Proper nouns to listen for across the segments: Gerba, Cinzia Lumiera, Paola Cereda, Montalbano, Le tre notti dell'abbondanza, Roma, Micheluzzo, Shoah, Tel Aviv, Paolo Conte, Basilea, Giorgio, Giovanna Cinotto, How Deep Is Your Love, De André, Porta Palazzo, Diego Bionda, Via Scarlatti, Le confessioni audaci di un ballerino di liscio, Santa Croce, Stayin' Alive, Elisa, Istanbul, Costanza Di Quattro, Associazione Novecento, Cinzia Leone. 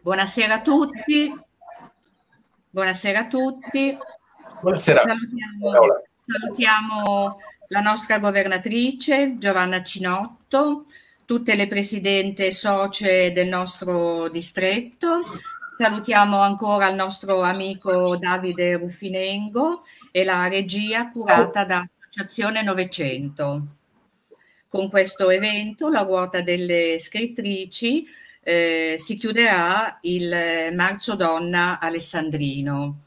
Buonasera a tutti. Buonasera a tutti. Buonasera. Salutiamo la nostra governatrice Giovanna Cinotto, tutte le presidente e socie del nostro distretto. Salutiamo ancora il nostro amico Davide Ruffinengo e la regia curata da Associazione Novecento. Con questo evento la ruota delle scrittrici si chiuderà il Marzo Donna Alessandrino.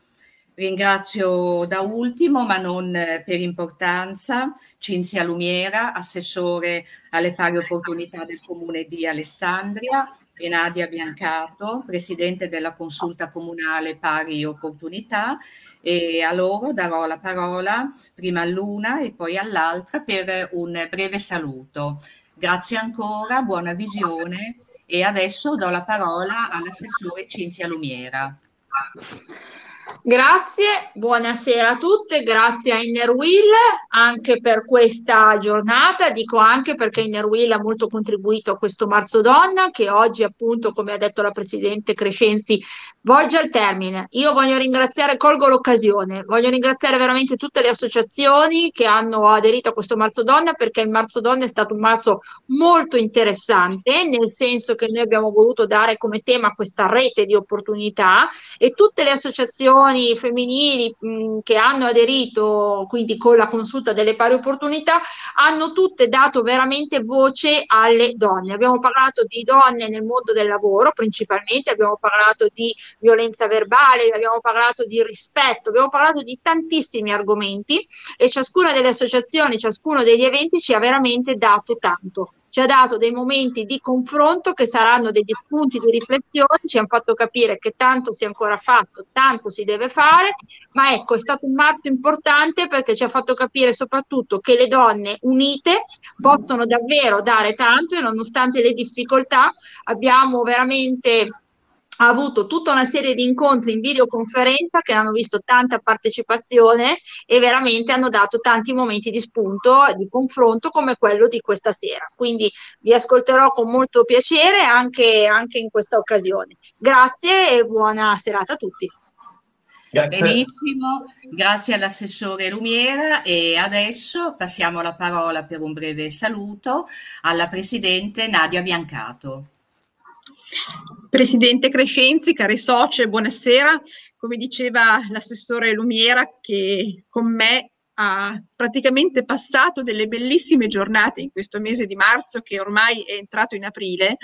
Ringrazio da ultimo, ma non per importanza, Cinzia Lumiera, assessore alle pari opportunità del Comune di Alessandria, e Nadia Biancato, presidente della Consulta Comunale Pari Opportunità, e a loro darò la parola prima all'una e poi all'altra per un breve saluto. Grazie ancora, buona visione, e adesso do la parola all'assessore Cinzia Lumiera. Grazie, buonasera a tutte, grazie a Inner Wheel anche per questa giornata, dico anche perché Inner Wheel ha molto contribuito a questo Marzo Donna che oggi appunto, come ha detto la Presidente Crescenzi, volge al termine. Io voglio ringraziare, colgo l'occasione, voglio ringraziare veramente tutte le associazioni che hanno aderito a questo Marzo Donna, perché il Marzo Donna è stato un marzo molto interessante, nel senso che noi abbiamo voluto dare come tema questa rete di opportunità, e tutte le associazioni femminili che hanno aderito quindi con la consulta delle pari opportunità hanno tutte dato veramente voce alle donne. Abbiamo parlato di donne nel mondo del lavoro principalmente, abbiamo parlato di violenza verbale, abbiamo parlato di rispetto, abbiamo parlato di tantissimi argomenti, e ciascuna delle associazioni, ciascuno degli eventi ci ha veramente dato tanto. Ci ha dato dei momenti di confronto che saranno degli spunti di riflessione, ci hanno fatto capire che tanto si è ancora fatto, tanto si deve fare, ma ecco, è stato un marzo importante perché ci ha fatto capire soprattutto che le donne unite possono davvero dare tanto, e nonostante le difficoltà abbiamo veramente... ha avuto tutta una serie di incontri in videoconferenza che hanno visto tanta partecipazione e veramente hanno dato tanti momenti di spunto e di confronto come quello di questa sera. Quindi vi ascolterò con molto piacere anche in questa occasione. Grazie e buona serata a tutti. Benissimo, grazie all'assessore Lumiera, e adesso passiamo la parola per un breve saluto alla presidente Nadia Biancato. Presidente Crescenzi, care socie, buonasera. Come diceva l'assessore Lumiera, che con me ha praticamente passato delle bellissime giornate in questo mese di marzo che ormai è entrato in aprile,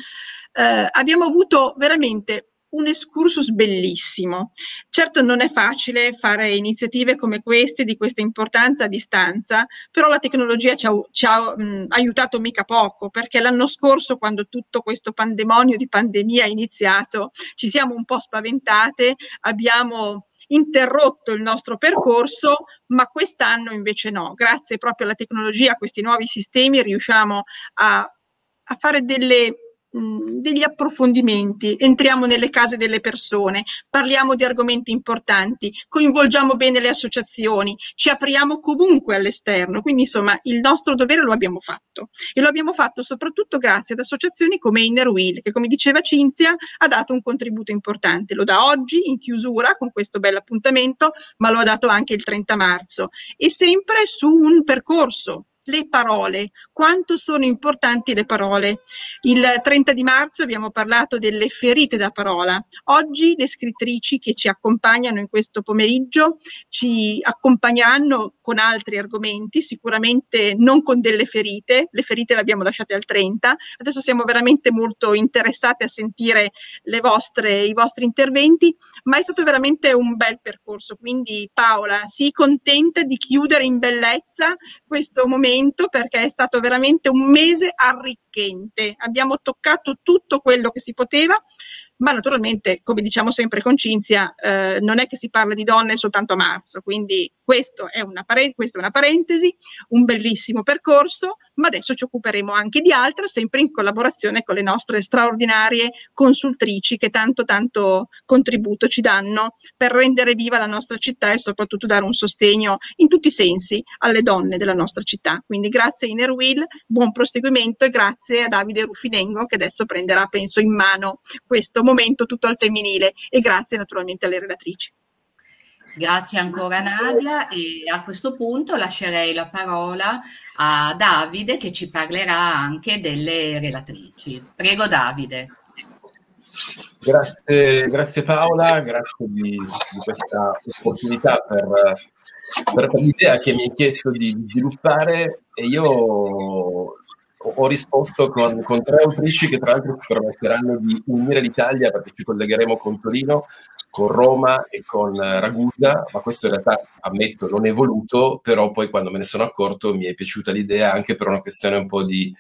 abbiamo avuto veramente un excursus bellissimo. Certo non è facile fare iniziative come queste, di questa importanza a distanza, però la tecnologia ci ha aiutato mica poco, perché l'anno scorso, quando tutto questo pandemonio di pandemia è iniziato, ci siamo un po' spaventate, abbiamo interrotto il nostro percorso, ma quest'anno invece no. Grazie proprio alla tecnologia, a questi nuovi sistemi, riusciamo a fare degli approfondimenti, entriamo nelle case delle persone, parliamo di argomenti importanti, coinvolgiamo bene le associazioni, ci apriamo comunque all'esterno, quindi insomma il nostro dovere lo abbiamo fatto, e lo abbiamo fatto soprattutto grazie ad associazioni come Inner Wheel, che come diceva Cinzia ha dato un contributo importante, lo dà oggi in chiusura con questo bel appuntamento, ma lo ha dato anche il 30 marzo, e sempre su un percorso. Le parole, quanto sono importanti le parole. Il 30 di marzo abbiamo parlato delle ferite da parola. Oggi le scrittrici che ci accompagnano in questo pomeriggio ci accompagneranno con altri argomenti, sicuramente non con delle ferite, le ferite le abbiamo lasciate al 30, adesso siamo veramente molto interessate a sentire i vostri interventi, ma è stato veramente un bel percorso, quindi Paola, sii contenta di chiudere in bellezza questo momento, perché è stato veramente un mese arricchente, abbiamo toccato tutto quello che si poteva, ma naturalmente, come diciamo sempre con Cinzia, non è che si parla di donne soltanto a marzo, quindi questa è una parentesi, un bellissimo percorso, ma adesso ci occuperemo anche di altro, sempre in collaborazione con le nostre straordinarie consultrici che tanto contributo ci danno per rendere viva la nostra città e soprattutto dare un sostegno in tutti i sensi alle donne della nostra città. Quindi grazie Inner Wheel, buon proseguimento e grazie a Davide Ruffinengo che adesso prenderà, penso, in mano questo momento tutto al femminile, e grazie naturalmente alle relatrici. Grazie ancora Nadia, e a questo punto lascerei la parola a Davide che ci parlerà anche delle relatrici. Prego Davide. Grazie Paola, grazie di questa opportunità per l'idea che mi hai chiesto di sviluppare, e io ho risposto con tre autrici che tra l'altro ci permetteranno di unire l'Italia, perché ci collegheremo con Torino, con Roma e con Ragusa, ma questo in realtà, ammetto, non è voluto, però poi quando me ne sono accorto mi è piaciuta l'idea, anche per una questione un po' di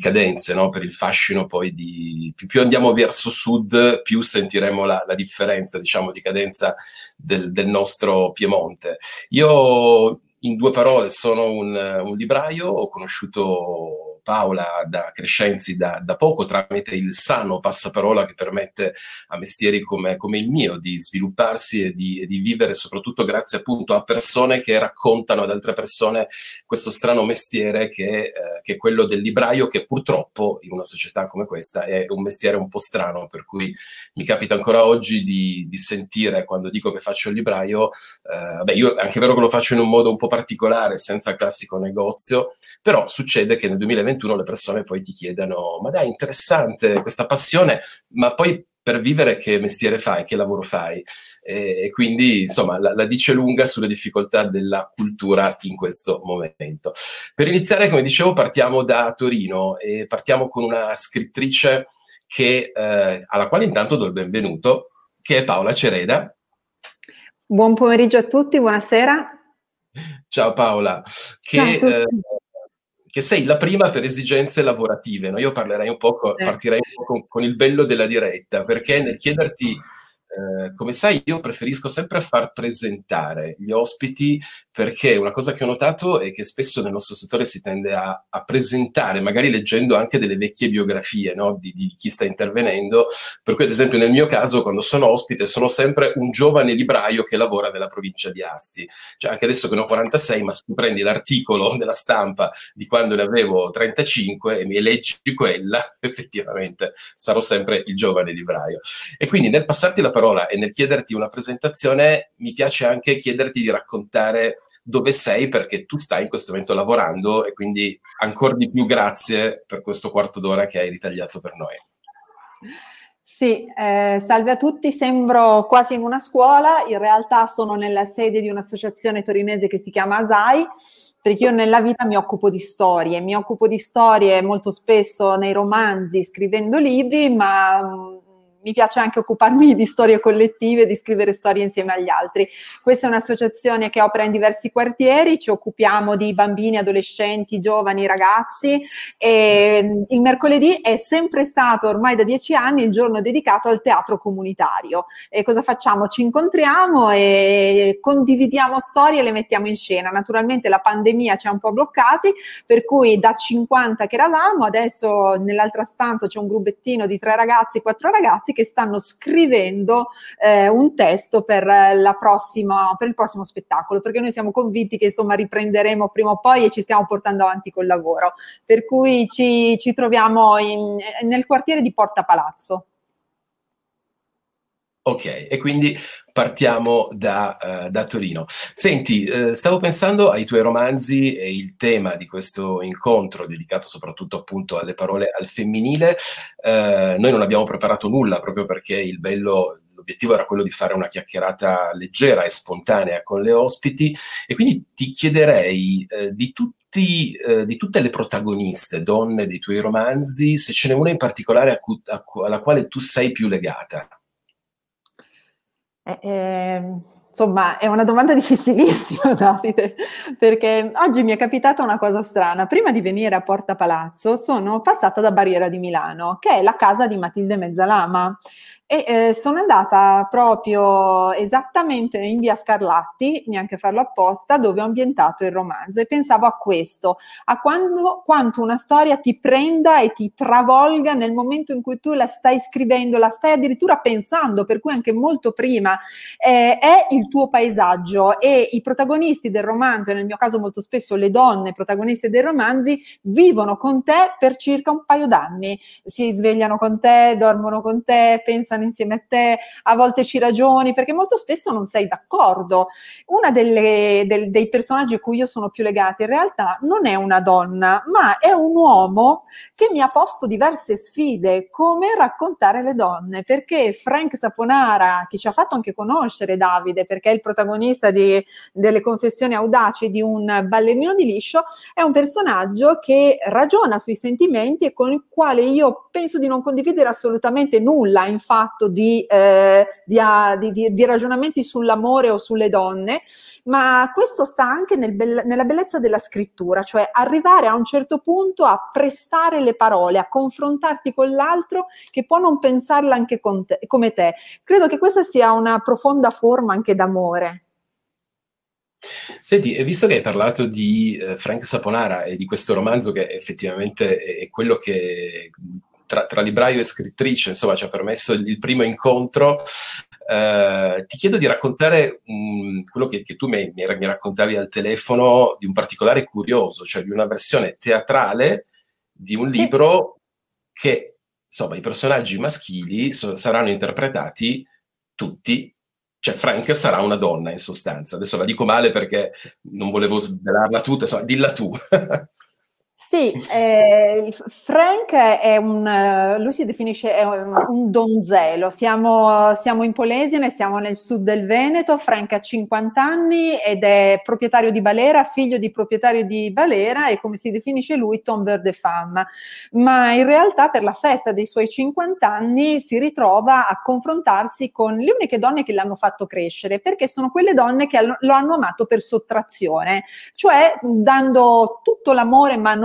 cadenze, no? Per il fascino poi più andiamo verso sud, più sentiremo la differenza, diciamo, di cadenza del nostro Piemonte. Io, in due parole, sono un libraio, ho conosciuto Paola Crescenzi da poco tramite il sano passaparola che permette a mestieri come il mio di svilupparsi e di vivere, soprattutto grazie appunto a persone che raccontano ad altre persone questo strano mestiere che è quello del libraio, che purtroppo in una società come questa è un mestiere un po' strano, per cui mi capita ancora oggi di sentire, quando dico che faccio il libraio, io anche vero che lo faccio in un modo un po' particolare, senza il classico negozio, però succede che nel 2020 le persone poi ti chiedono: ma dai, interessante questa passione, ma poi per vivere che mestiere fai, che lavoro fai? E quindi insomma la dice lunga sulle difficoltà della cultura in questo momento. Per iniziare, come dicevo, partiamo da Torino e partiamo con una scrittrice che, alla quale intanto do il benvenuto, che è Paola Cereda. Buon pomeriggio a tutti, buonasera. Ciao Paola. Che sei la prima per esigenze lavorative, no? Io partirei un po' con il bello della diretta, perché nel chiederti, come sai, io preferisco sempre far presentare gli ospiti, perché una cosa che ho notato è che spesso nel nostro settore si tende a presentare, magari leggendo anche delle vecchie biografie, no? di chi sta intervenendo, per cui ad esempio nel mio caso, quando sono ospite, sono sempre un giovane libraio che lavora nella provincia di Asti, cioè anche adesso che ne ho 46, ma se tu prendi l'articolo della stampa di quando ne avevo 35 e mi leggi quella, effettivamente sarò sempre il giovane libraio. E quindi nel passarti la parola e nel chiederti una presentazione, mi piace anche chiederti di raccontare dove sei, perché tu stai in questo momento lavorando, e quindi ancora di più grazie per questo quarto d'ora che hai ritagliato per noi. Sì, salve a tutti, sembro quasi in una scuola, in realtà sono nella sede di un'associazione torinese che si chiama ASAI, perché io nella vita mi occupo di storie molto spesso nei romanzi, scrivendo libri, ma mi piace anche occuparmi di storie collettive, di scrivere storie insieme agli altri. Questa è un'associazione che opera in diversi quartieri, ci occupiamo di bambini, adolescenti, giovani, ragazzi, e il mercoledì è sempre stato, ormai da 10 anni, il giorno dedicato al teatro comunitario. E cosa facciamo? Ci incontriamo e condividiamo storie e le mettiamo in scena. Naturalmente la pandemia ci ha un po' bloccati, per cui da 50 che eravamo, adesso nell'altra stanza c'è un gruppettino di 3 ragazzi, 4 ragazzi, che stanno scrivendo un testo per il prossimo spettacolo, perché noi siamo convinti che, insomma, riprenderemo prima o poi e ci stiamo portando avanti col lavoro. Per cui ci troviamo nel quartiere di Porta Palazzo. Ok, e quindi partiamo da Torino. Senti, stavo pensando ai tuoi romanzi e il tema di questo incontro, dedicato soprattutto appunto alle parole al femminile. Noi non abbiamo preparato nulla, proprio perché l'obiettivo era quello di fare una chiacchierata leggera e spontanea con le ospiti, e quindi ti chiederei di tutte le protagoniste, donne dei tuoi romanzi, se ce n'è una in particolare alla quale tu sei più legata. Insomma, è una domanda difficilissima, Davide, perché oggi mi è capitata una cosa strana. Prima di venire a Porta Palazzo sono passata da Barriera di Milano, che è la casa di Matilde Mezzalama, e sono andata proprio esattamente in via Scarlatti, neanche farlo apposta, dove ho ambientato il romanzo, e pensavo a questo, a quanto una storia ti prenda e ti travolga nel momento in cui tu la stai scrivendo, la stai addirittura pensando, per cui anche molto prima è il tuo paesaggio, e i protagonisti del romanzo, e nel mio caso molto spesso le donne protagoniste dei romanzi, vivono con te per circa un paio d'anni, si svegliano con te, dormono con te, pensano insieme a te, a volte ci ragioni, perché molto spesso non sei d'accordo. Una dei personaggi a cui io sono più legata in realtà non è una donna, ma è un uomo che mi ha posto diverse sfide, come raccontare le donne, perché Frank Saponara, che ci ha fatto anche conoscere Davide, perché è il protagonista delle confessioni audaci di un ballerino di liscio, è un personaggio che ragiona sui sentimenti e con il quale io penso di non condividere assolutamente nulla, infatti di ragionamenti sull'amore o sulle donne, ma questo sta anche nella bellezza della scrittura, cioè arrivare a un certo punto a prestare le parole, a confrontarti con l'altro che può non pensarla anche come te. Credo che questa sia una profonda forma anche d'amore. Senti, visto che hai parlato di Frank Saponara e di questo romanzo che effettivamente è quello che tra libraio e scrittrice, insomma, ci ha permesso il primo incontro, ti chiedo di raccontare quello che tu mi raccontavi al telefono, di un particolare curioso, cioè di una versione teatrale di un libro che, insomma, i personaggi maschili saranno interpretati tutti, cioè Frank sarà una donna in sostanza. Adesso la dico male perché non volevo svelarla tutta, insomma, dilla tu. Sì, Frank lui si definisce un donzello, siamo in Polesine, siamo nel sud del Veneto, Frank ha 50 anni ed è proprietario di balera, figlio di proprietario di balera e, come si definisce lui, tombeur de femme, ma in realtà per la festa dei suoi 50 anni si ritrova a confrontarsi con le uniche donne che l'hanno fatto crescere, perché sono quelle donne che lo hanno amato per sottrazione, cioè dando tutto l'amore ma non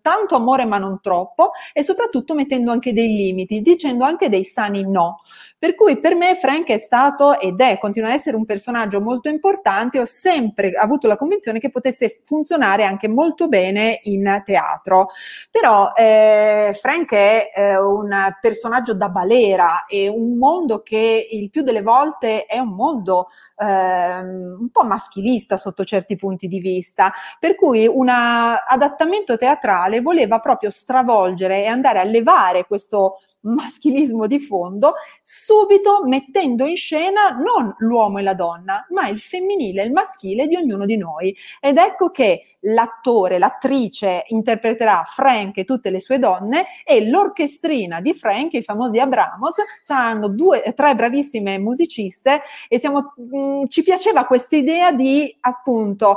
tanto amore ma non troppo, e soprattutto mettendo anche dei limiti, dicendo anche dei sani no. Per cui per me Frank è stato ed è, continua ad essere un personaggio molto importante. Ho sempre avuto la convinzione che potesse funzionare anche molto bene in teatro, però Frank è un personaggio da balera, e un mondo che il più delle volte è un mondo un po' maschilista sotto certi punti di vista, per cui un adattamento teatrale voleva proprio stravolgere e andare a levare questo maschilismo di fondo, subito mettendo in scena non l'uomo e la donna, ma il femminile e il maschile di ognuno di noi. Ed ecco che l'attore, l'attrice interpreterà Frank e tutte le sue donne, e l'orchestrina di Frank, i famosi Abramos, saranno tre bravissime musiciste, e ci piaceva questa idea di, appunto,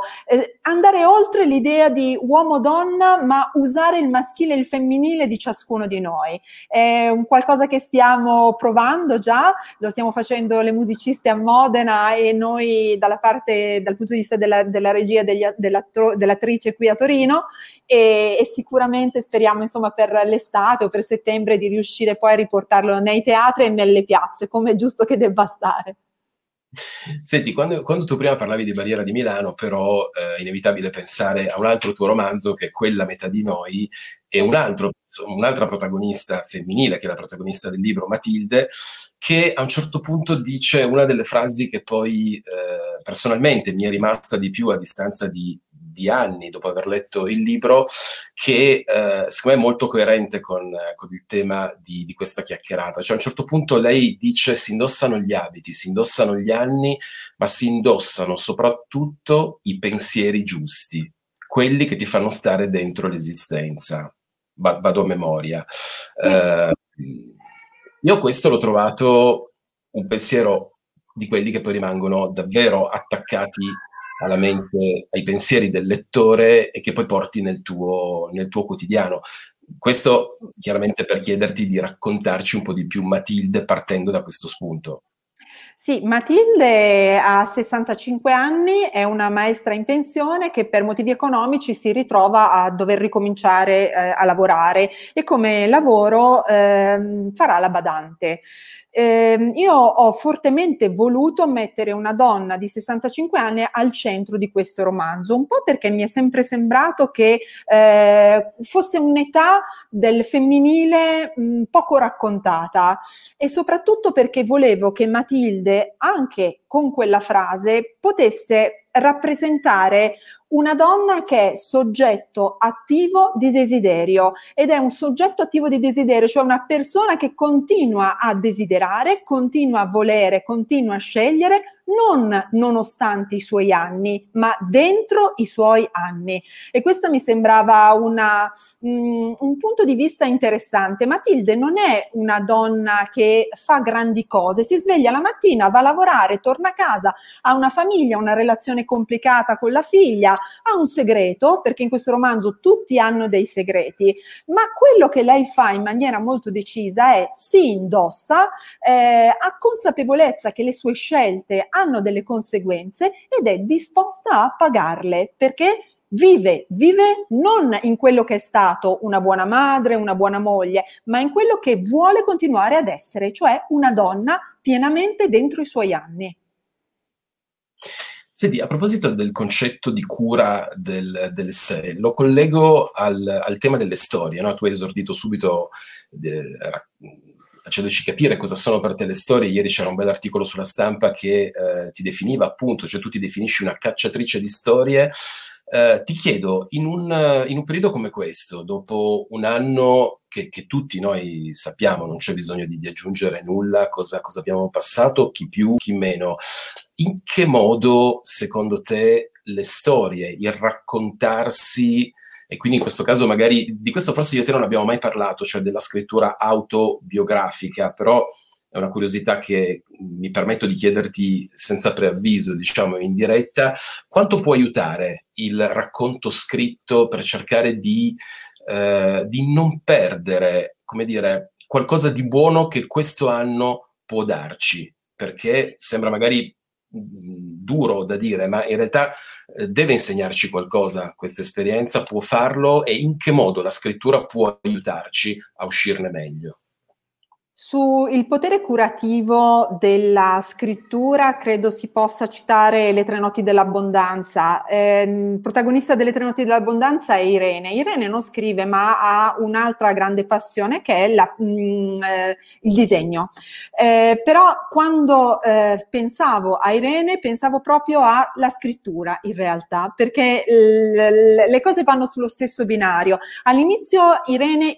andare oltre l'idea di uomo-donna, ma usare il maschile e il femminile di ciascuno di noi. È un qualcosa che stiamo provando già, lo stiamo facendo le musiciste a Modena e noi dal punto di vista della regia dell'attrice qui a Torino, e sicuramente speriamo, insomma, per l'estate o per settembre di riuscire poi a riportarlo nei teatri e nelle piazze, come è giusto che debba stare. Senti, quando tu prima parlavi di Barriera di Milano, però è inevitabile pensare a un altro tuo romanzo, che è Quella metà di noi, e un'altra protagonista femminile, che è la protagonista del libro, Matilde, che a un certo punto dice una delle frasi che poi personalmente mi è rimasta di più a distanza di anni dopo aver letto il libro, che secondo me è molto coerente con il tema di questa chiacchierata. Cioè, a un certo punto lei dice: si indossano gli abiti, si indossano gli anni, ma si indossano soprattutto i pensieri giusti, quelli che ti fanno stare dentro l'esistenza. Vado a memoria. Io questo l'ho trovato un pensiero di quelli che poi rimangono davvero attaccati alla mente, ai pensieri del lettore, e che poi porti nel tuo quotidiano. Questo chiaramente per chiederti di raccontarci un po' di più Matilde, partendo da questo spunto. Sì, Matilde ha 65 anni, è una maestra in pensione che per motivi economici si ritrova a dover ricominciare a lavorare e come lavoro farà la badante. Io ho fortemente voluto mettere una donna di 65 anni al centro di questo romanzo, un po' perché mi è sempre sembrato che fosse un'età del femminile poco raccontata e soprattutto perché volevo che Matilde, anche con quella frase, potesse rappresentare una donna che è soggetto attivo di desiderio, ed è un soggetto attivo di desiderio, cioè una persona che continua a desiderare, continua a volere, continua a scegliere, nonostante i suoi anni, ma dentro i suoi anni. E questa mi sembrava un punto di vista interessante. Matilde non è una donna che fa grandi cose, si sveglia la mattina, va a lavorare, torna a casa, ha una famiglia, una relazione complicata con la figlia, ha un segreto, perché in questo romanzo tutti hanno dei segreti, ma quello che lei fa in maniera molto decisa è si indossa, ha consapevolezza che le sue scelte hanno delle conseguenze ed è disposta a pagarle, perché vive non in quello che è stato una buona madre, una buona moglie, ma in quello che vuole continuare ad essere, cioè una donna pienamente dentro i suoi anni. Senti, a proposito del concetto di cura del sé, lo collego al tema delle storie, no? Tu hai esordito subito facendoci capire cosa sono per te le storie. Ieri c'era un bel articolo sulla Stampa che ti definiva, appunto, cioè tu ti definisci una cacciatrice di storie. Ti chiedo, in un periodo come questo, dopo un anno che tutti noi sappiamo, non c'è bisogno di aggiungere nulla, cosa abbiamo passato, chi più, chi meno, in che modo, secondo te, le storie, il raccontarsi, e quindi in questo caso magari, di questo forse io e te non abbiamo mai parlato, cioè della scrittura autobiografica, però è una curiosità che mi permetto di chiederti senza preavviso, diciamo in diretta, quanto può aiutare il racconto scritto per cercare di non perdere, come dire, qualcosa di buono che questo anno può darci, perché sembra magari duro da dire, ma in realtà deve insegnarci qualcosa questa esperienza, può farlo, e in che modo la scrittura può aiutarci a uscirne meglio? Sul potere curativo della scrittura credo si possa citare Le tre notti dell'abbondanza. Il protagonista delle Tre notti dell'abbondanza è Irene. Irene non scrive, ma ha un'altra grande passione che è il disegno. Però quando pensavo a Irene pensavo proprio alla scrittura, in realtà, perché le cose vanno sullo stesso binario. All'inizio Irene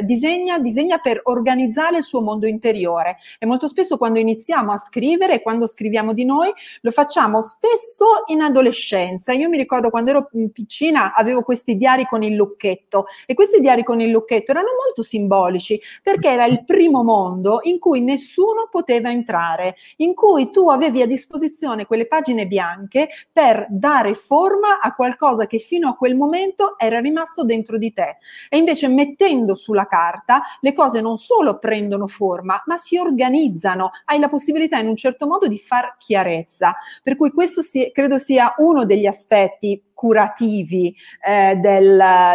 disegna per organizzare il suo mondo interiore, e molto spesso quando iniziamo a scrivere, quando scriviamo di noi, lo facciamo spesso in adolescenza. Io mi ricordo quando ero piccina avevo questi diari con il lucchetto, e questi diari con il lucchetto erano molto simbolici, perché era il primo mondo in cui nessuno poteva entrare, in cui tu avevi a disposizione quelle pagine bianche per dare forma a qualcosa che fino a quel momento era rimasto dentro di te. E invece mettendo sulla carta le cose non solo prendono forma, ma si organizzano, hai la possibilità in un certo modo di far chiarezza, per cui questo credo sia uno degli aspetti curativi della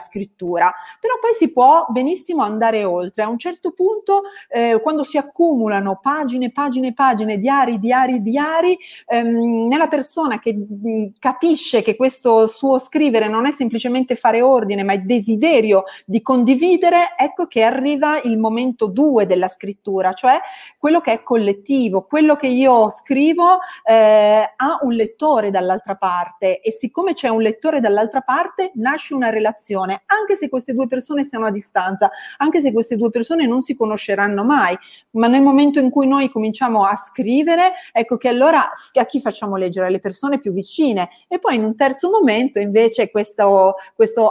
scrittura. Però poi si può benissimo andare oltre. A un certo punto, quando si accumulano pagine, diari, nella persona che capisce che questo suo scrivere non è semplicemente fare ordine, ma è desiderio di condividere, ecco che arriva il momento 2 della scrittura, cioè quello che è collettivo, quello che io scrivo ha un lettore dall'altra parte, e siccome c'è un lettore dall'altra parte nasce una relazione, anche se queste due persone stanno a distanza, anche se queste due persone non si conosceranno mai, ma nel momento in cui noi cominciamo a scrivere, ecco che allora a chi facciamo leggere? Le persone più vicine. E poi in un terzo momento invece questo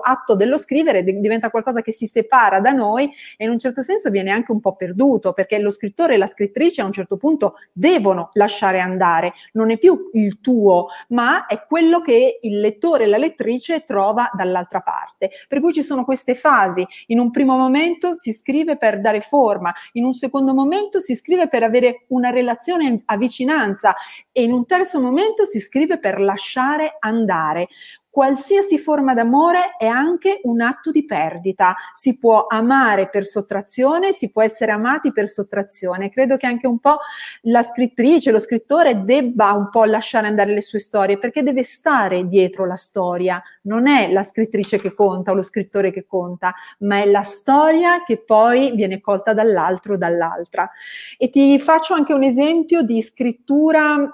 atto dello scrivere diventa qualcosa che si separa da noi, e in un certo senso viene anche un po' perduto, perché lo scrittore e la scrittrice a un certo punto devono lasciare andare, non è più il tuo, ma è quello che che il lettore e la lettrice trova dall'altra parte. Per cui ci sono queste fasi: in un primo momento si scrive per dare forma, in un secondo momento si scrive per avere una relazione a vicinanza e in un terzo momento si scrive per lasciare andare. Qualsiasi forma d'amore è anche un atto di perdita, si può amare per sottrazione, si può essere amati per sottrazione. Credo che anche un po' la scrittrice, lo scrittore debba un po' lasciare andare le sue storie, perché deve stare dietro la storia. Non è la scrittrice che conta o lo scrittore che conta, ma è la storia che poi viene colta dall'altro o dall'altra. E ti faccio anche un esempio di scrittura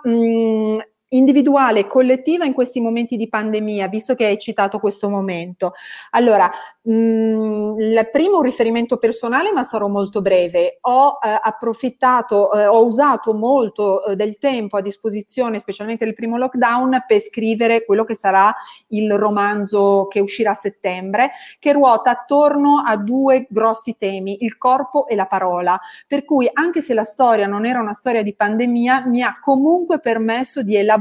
individuale e collettiva in questi momenti di pandemia, visto che hai citato questo momento. Allora, il primo un riferimento personale, ma sarò molto breve. Ho approfittato, ho usato molto del tempo a disposizione, specialmente nel primo lockdown, per scrivere quello che sarà il romanzo che uscirà a settembre, che ruota attorno a due grossi temi, il corpo e la parola, per cui anche se la storia non era una storia di pandemia, mi ha comunque permesso di elaborare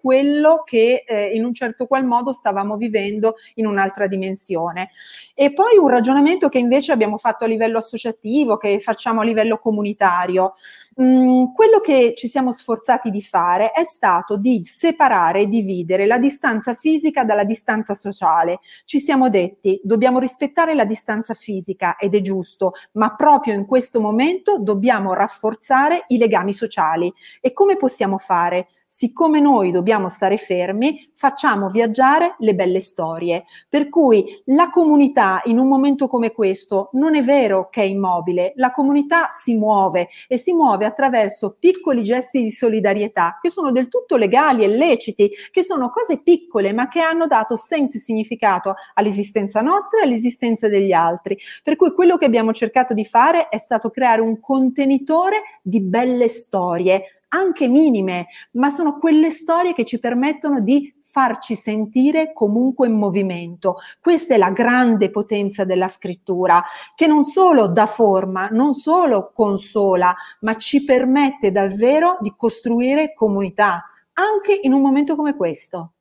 quello che in un certo qual modo stavamo vivendo in un'altra dimensione. E poi un ragionamento che invece abbiamo fatto a livello associativo, che facciamo a livello comunitario. Quello che ci siamo sforzati di fare è stato di separare e dividere la distanza fisica dalla distanza sociale. Ci siamo detti: dobbiamo rispettare la distanza fisica, ed è giusto, ma proprio in questo momento dobbiamo rafforzare i legami sociali. E come possiamo fare? Siccome noi dobbiamo stare fermi, facciamo viaggiare le belle storie. Per cui la comunità in un momento come questo non è vero che è immobile, la comunità si muove e si muove attraverso piccoli gesti di solidarietà che sono del tutto legali e leciti, che sono cose piccole ma che hanno dato senso e significato all'esistenza nostra e all'esistenza degli altri. Per cui quello che abbiamo cercato di fare è stato creare un contenitore di belle storie, anche minime, ma sono quelle storie che ci permettono di farci sentire comunque in movimento. Questa è la grande potenza della scrittura, che non solo dà forma, non solo consola, ma ci permette davvero di costruire comunità, anche in un momento come questo.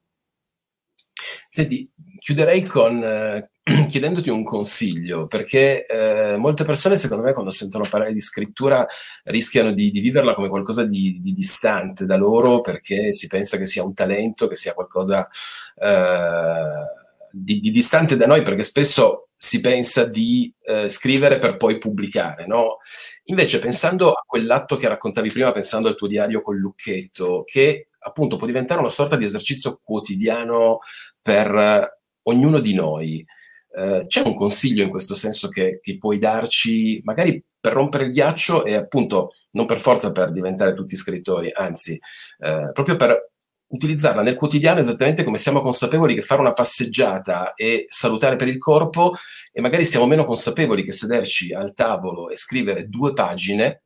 Senti, chiuderei con chiedendoti un consiglio, perché molte persone, secondo me, quando sentono parlare di scrittura rischiano di viverla come qualcosa di distante da loro, perché si pensa che sia un talento, che sia qualcosa di distante da noi, perché spesso si pensa di scrivere per poi pubblicare, no? Invece, pensando a quell'atto che raccontavi prima, pensando al tuo diario con Lucchetto, che appunto può diventare una sorta di esercizio quotidiano per ognuno di noi, c'è un consiglio in questo senso che puoi darci, magari per rompere il ghiaccio e appunto non per forza per diventare tutti scrittori, anzi proprio per utilizzarla nel quotidiano, esattamente come siamo consapevoli che fare una passeggiata e salutare per il corpo, e magari siamo meno consapevoli che sederci al tavolo e scrivere 2 pagine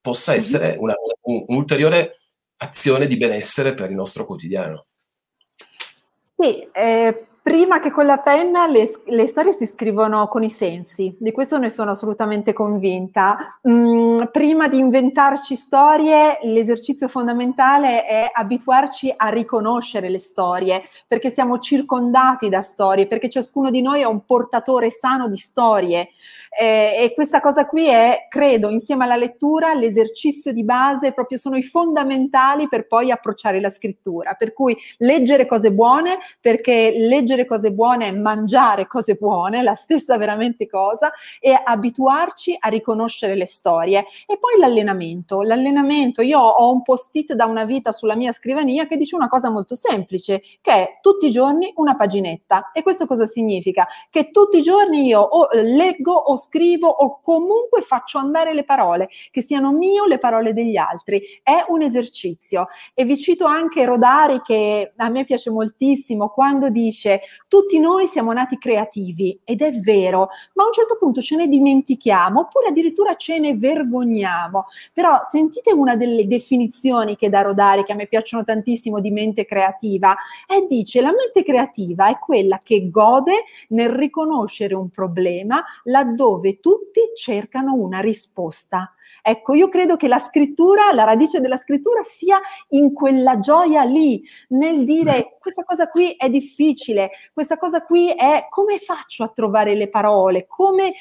possa essere un'ulteriore azione di benessere per il nostro quotidiano. Sì, prima che con la penna le storie si scrivono con i sensi, di questo ne sono assolutamente convinta. Prima di inventarci storie, l'esercizio fondamentale è abituarci a riconoscere le storie, perché siamo circondati da storie, perché ciascuno di noi è un portatore sano di storie. E questa cosa qui è, credo, insieme alla lettura, l'esercizio di base, proprio sono i fondamentali per poi approcciare la scrittura. Per cui leggere cose buone, perché leggere cose buone e mangiare cose buone, la stessa veramente cosa, e abituarci a riconoscere le storie. E poi l'allenamento. L'allenamento, io ho un post-it da una vita sulla mia scrivania che dice una cosa molto semplice, che è tutti i giorni una paginetta. E questo cosa significa? Che tutti i giorni io o leggo o scrivo o comunque faccio andare le parole, che siano mie o le parole degli altri. È un esercizio. E vi cito anche Rodari, che a me piace moltissimo, quando dice: tutti noi siamo nati creativi, ed è vero, ma a un certo punto ce ne dimentichiamo, oppure addirittura ce ne vergogniamo. Però sentite una delle definizioni che da Rodari, che a me piacciono tantissimo, di mente creativa, e dice: la mente creativa è quella che gode nel riconoscere un problema laddove tutti cercano una risposta. Ecco, io credo che la scrittura, la radice della scrittura sia in quella gioia lì, nel dire: questa cosa qui è difficile, questa cosa qui è, come faccio a trovare le parole, come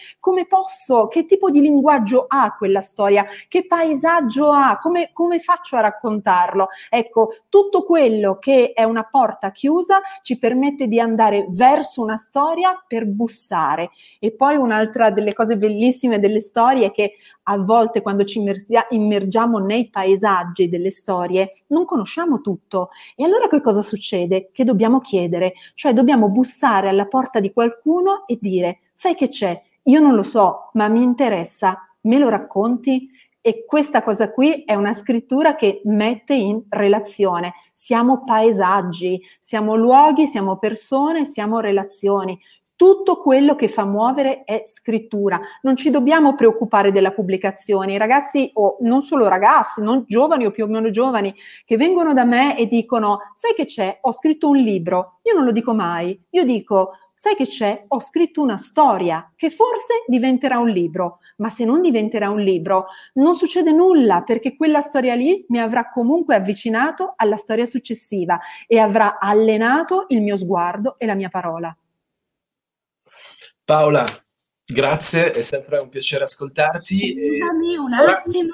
posso, che tipo di linguaggio ha quella storia, che paesaggio ha, come faccio a raccontarlo. Ecco, tutto quello che è una porta chiusa ci permette di andare verso una storia per bussare. E poi un'altra delle cose bellissime delle storie è che a volte, quando ci immergiamo nei paesaggi delle storie, non conosciamo tutto, e allora che cosa succede? Che dobbiamo chiedere, cioè dobbiamo bussare alla porta di qualcuno e dire: sai che c'è? Io non lo so, ma mi interessa, me lo racconti? E questa cosa qui è una scrittura che mette in relazione. Siamo paesaggi, siamo luoghi, siamo persone, siamo relazioni. Tutto quello che fa muovere è scrittura. Non ci dobbiamo preoccupare della pubblicazione. I ragazzi, o non solo ragazzi, non giovani o più o meno giovani, che vengono da me e dicono: sai che c'è? Ho scritto un libro. Io non lo dico mai. Io dico: sai che c'è? Ho scritto una storia che forse diventerà un libro, ma se non diventerà un libro non succede nulla, perché quella storia lì mi avrà comunque avvicinato alla storia successiva e avrà allenato il mio sguardo e la mia parola. Paola, grazie, è sempre un piacere ascoltarti. Scusami un attimo,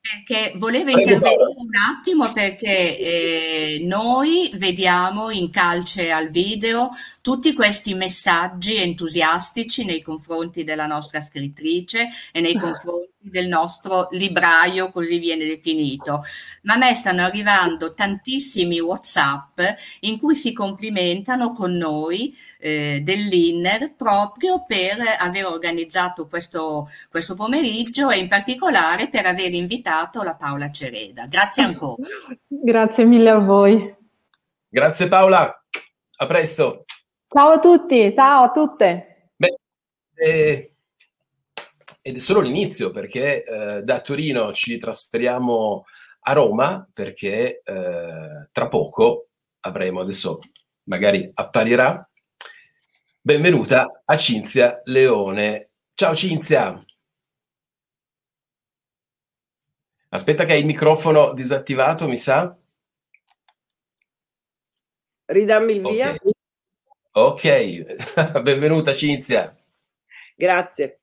perché volevo intervenire un attimo, perché noi vediamo in Calce al Video tutti questi messaggi entusiastici nei confronti della nostra scrittrice e nei confronti del nostro libraio, così viene definito, ma a me stanno arrivando tantissimi WhatsApp in cui si complimentano con noi dell'Inner, proprio per aver organizzato questo pomeriggio e in particolare per aver invitato la Paola Cereda. Grazie ancora. Grazie mille a voi. Grazie Paola, a presto. Ciao a tutti, ciao a tutte. Ed è solo l'inizio, perché da Torino ci trasferiamo a Roma, perché tra poco avremo, adesso magari apparirà, benvenuta a Cinzia Leone. Ciao Cinzia! Aspetta che hai il microfono disattivato, mi sa. Ridammi il via. Ok. Benvenuta Cinzia. Grazie.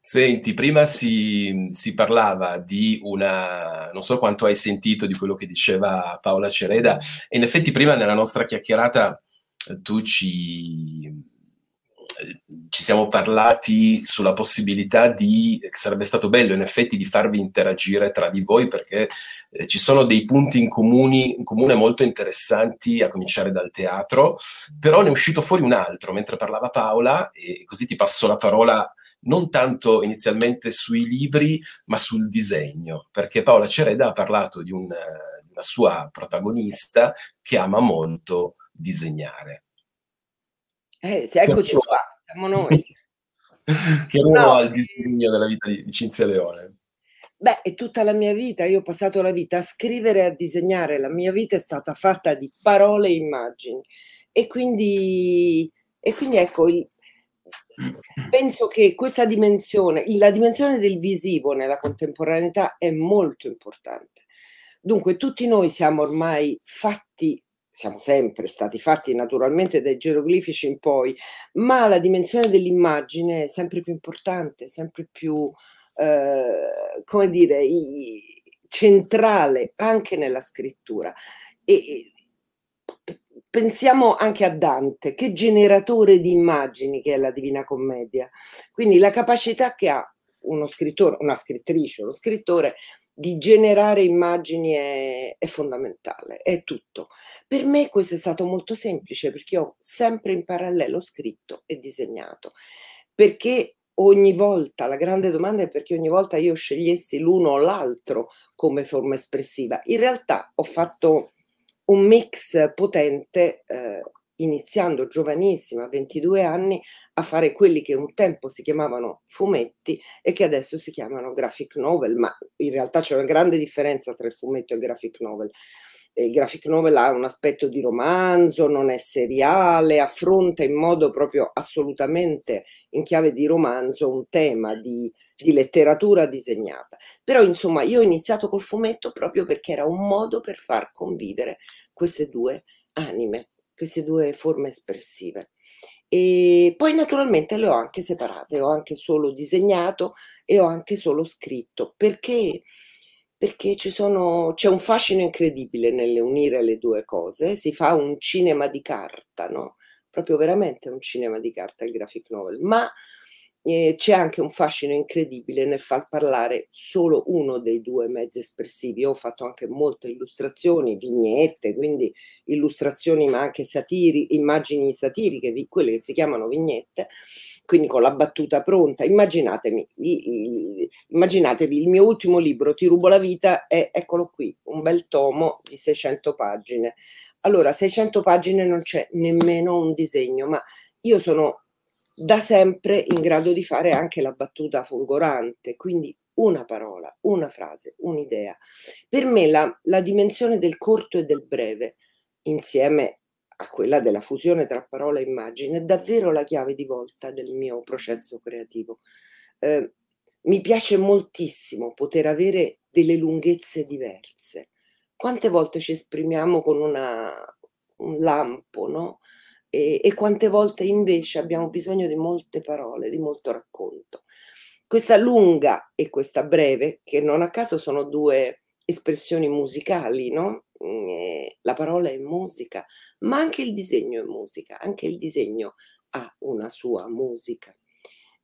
Senti, prima si parlava di una, non so quanto hai sentito di quello che diceva Paola Cereda, e in effetti prima nella nostra chiacchierata tu ci siamo parlati sulla possibilità di, sarebbe stato bello in effetti di farvi interagire tra di voi, perché ci sono dei punti in comune molto interessanti, a cominciare dal teatro, però ne è uscito fuori un altro mentre parlava Paola, e così ti passo la parola. Non tanto inizialmente sui libri, ma sul disegno, perché Paola Cereda ha parlato di una sua protagonista che ama molto disegnare. Eccoci qua, siamo noi. Che ruolo ha il disegno nella vita di Cinzia Leone? Beh, è tutta la mia vita, io ho passato la vita a scrivere e a disegnare, la mia vita è stata fatta di parole e immagini, e quindi ecco, penso che questa dimensione, la dimensione del visivo nella contemporaneità è molto importante. Dunque tutti noi siamo ormai fatti, siamo sempre stati fatti naturalmente dai geroglifici in poi, ma la dimensione dell'immagine è sempre più importante, sempre più, come dire, centrale anche nella scrittura. E pensiamo anche a Dante, che generatore di immagini che è la Divina Commedia. Quindi la capacità che ha uno scrittore, una scrittrice, uno scrittore di generare immagini è fondamentale, è tutto. Per me questo è stato molto semplice, perché io ho sempre in parallelo scritto e disegnato. Perché ogni volta, la grande domanda è perché ogni volta io scegliessi l'uno o l'altro come forma espressiva. In realtà ho fatto un mix potente iniziando giovanissima, a 22 anni, a fare quelli che un tempo si chiamavano fumetti e che adesso si chiamano graphic novel, ma in realtà c'è una grande differenza tra il fumetto e il graphic novel. Il graphic novel ha un aspetto di romanzo, non è seriale, affronta in modo proprio assolutamente in chiave di romanzo un tema di letteratura disegnata. Però insomma io ho iniziato col fumetto proprio perché era un modo per far convivere queste due anime, queste due forme espressive. E poi naturalmente le ho anche separate, ho anche solo disegnato e ho anche solo scritto, perché c'è un fascino incredibile nell'unire le due cose, si fa un cinema di carta, no? Proprio veramente un cinema di carta il graphic novel, ma c'è anche un fascino incredibile nel far parlare solo uno dei due mezzi espressivi. Io ho fatto anche molte illustrazioni, vignette, quindi illustrazioni ma anche immagini satiriche, quelle che si chiamano vignette, quindi con la battuta pronta. Immaginatevi il mio ultimo libro, Ti rubo la vita, è, eccolo qui, un bel tomo di 600 pagine. Allora, 600 pagine non c'è nemmeno un disegno, ma io sono da sempre in grado di fare anche la battuta folgorante, quindi una parola, una frase, un'idea. Per me la dimensione del corto e del breve, insieme a quella della fusione tra parola e immagine, è davvero la chiave di volta del mio processo creativo. Mi piace moltissimo poter avere delle lunghezze diverse. Quante volte ci esprimiamo con un lampo, no? E quante volte invece abbiamo bisogno di molte parole, di molto racconto. Questa lunga e questa breve, che non a caso sono due espressioni musicali, no? La parola è musica, ma anche il disegno è musica, anche il disegno ha una sua musica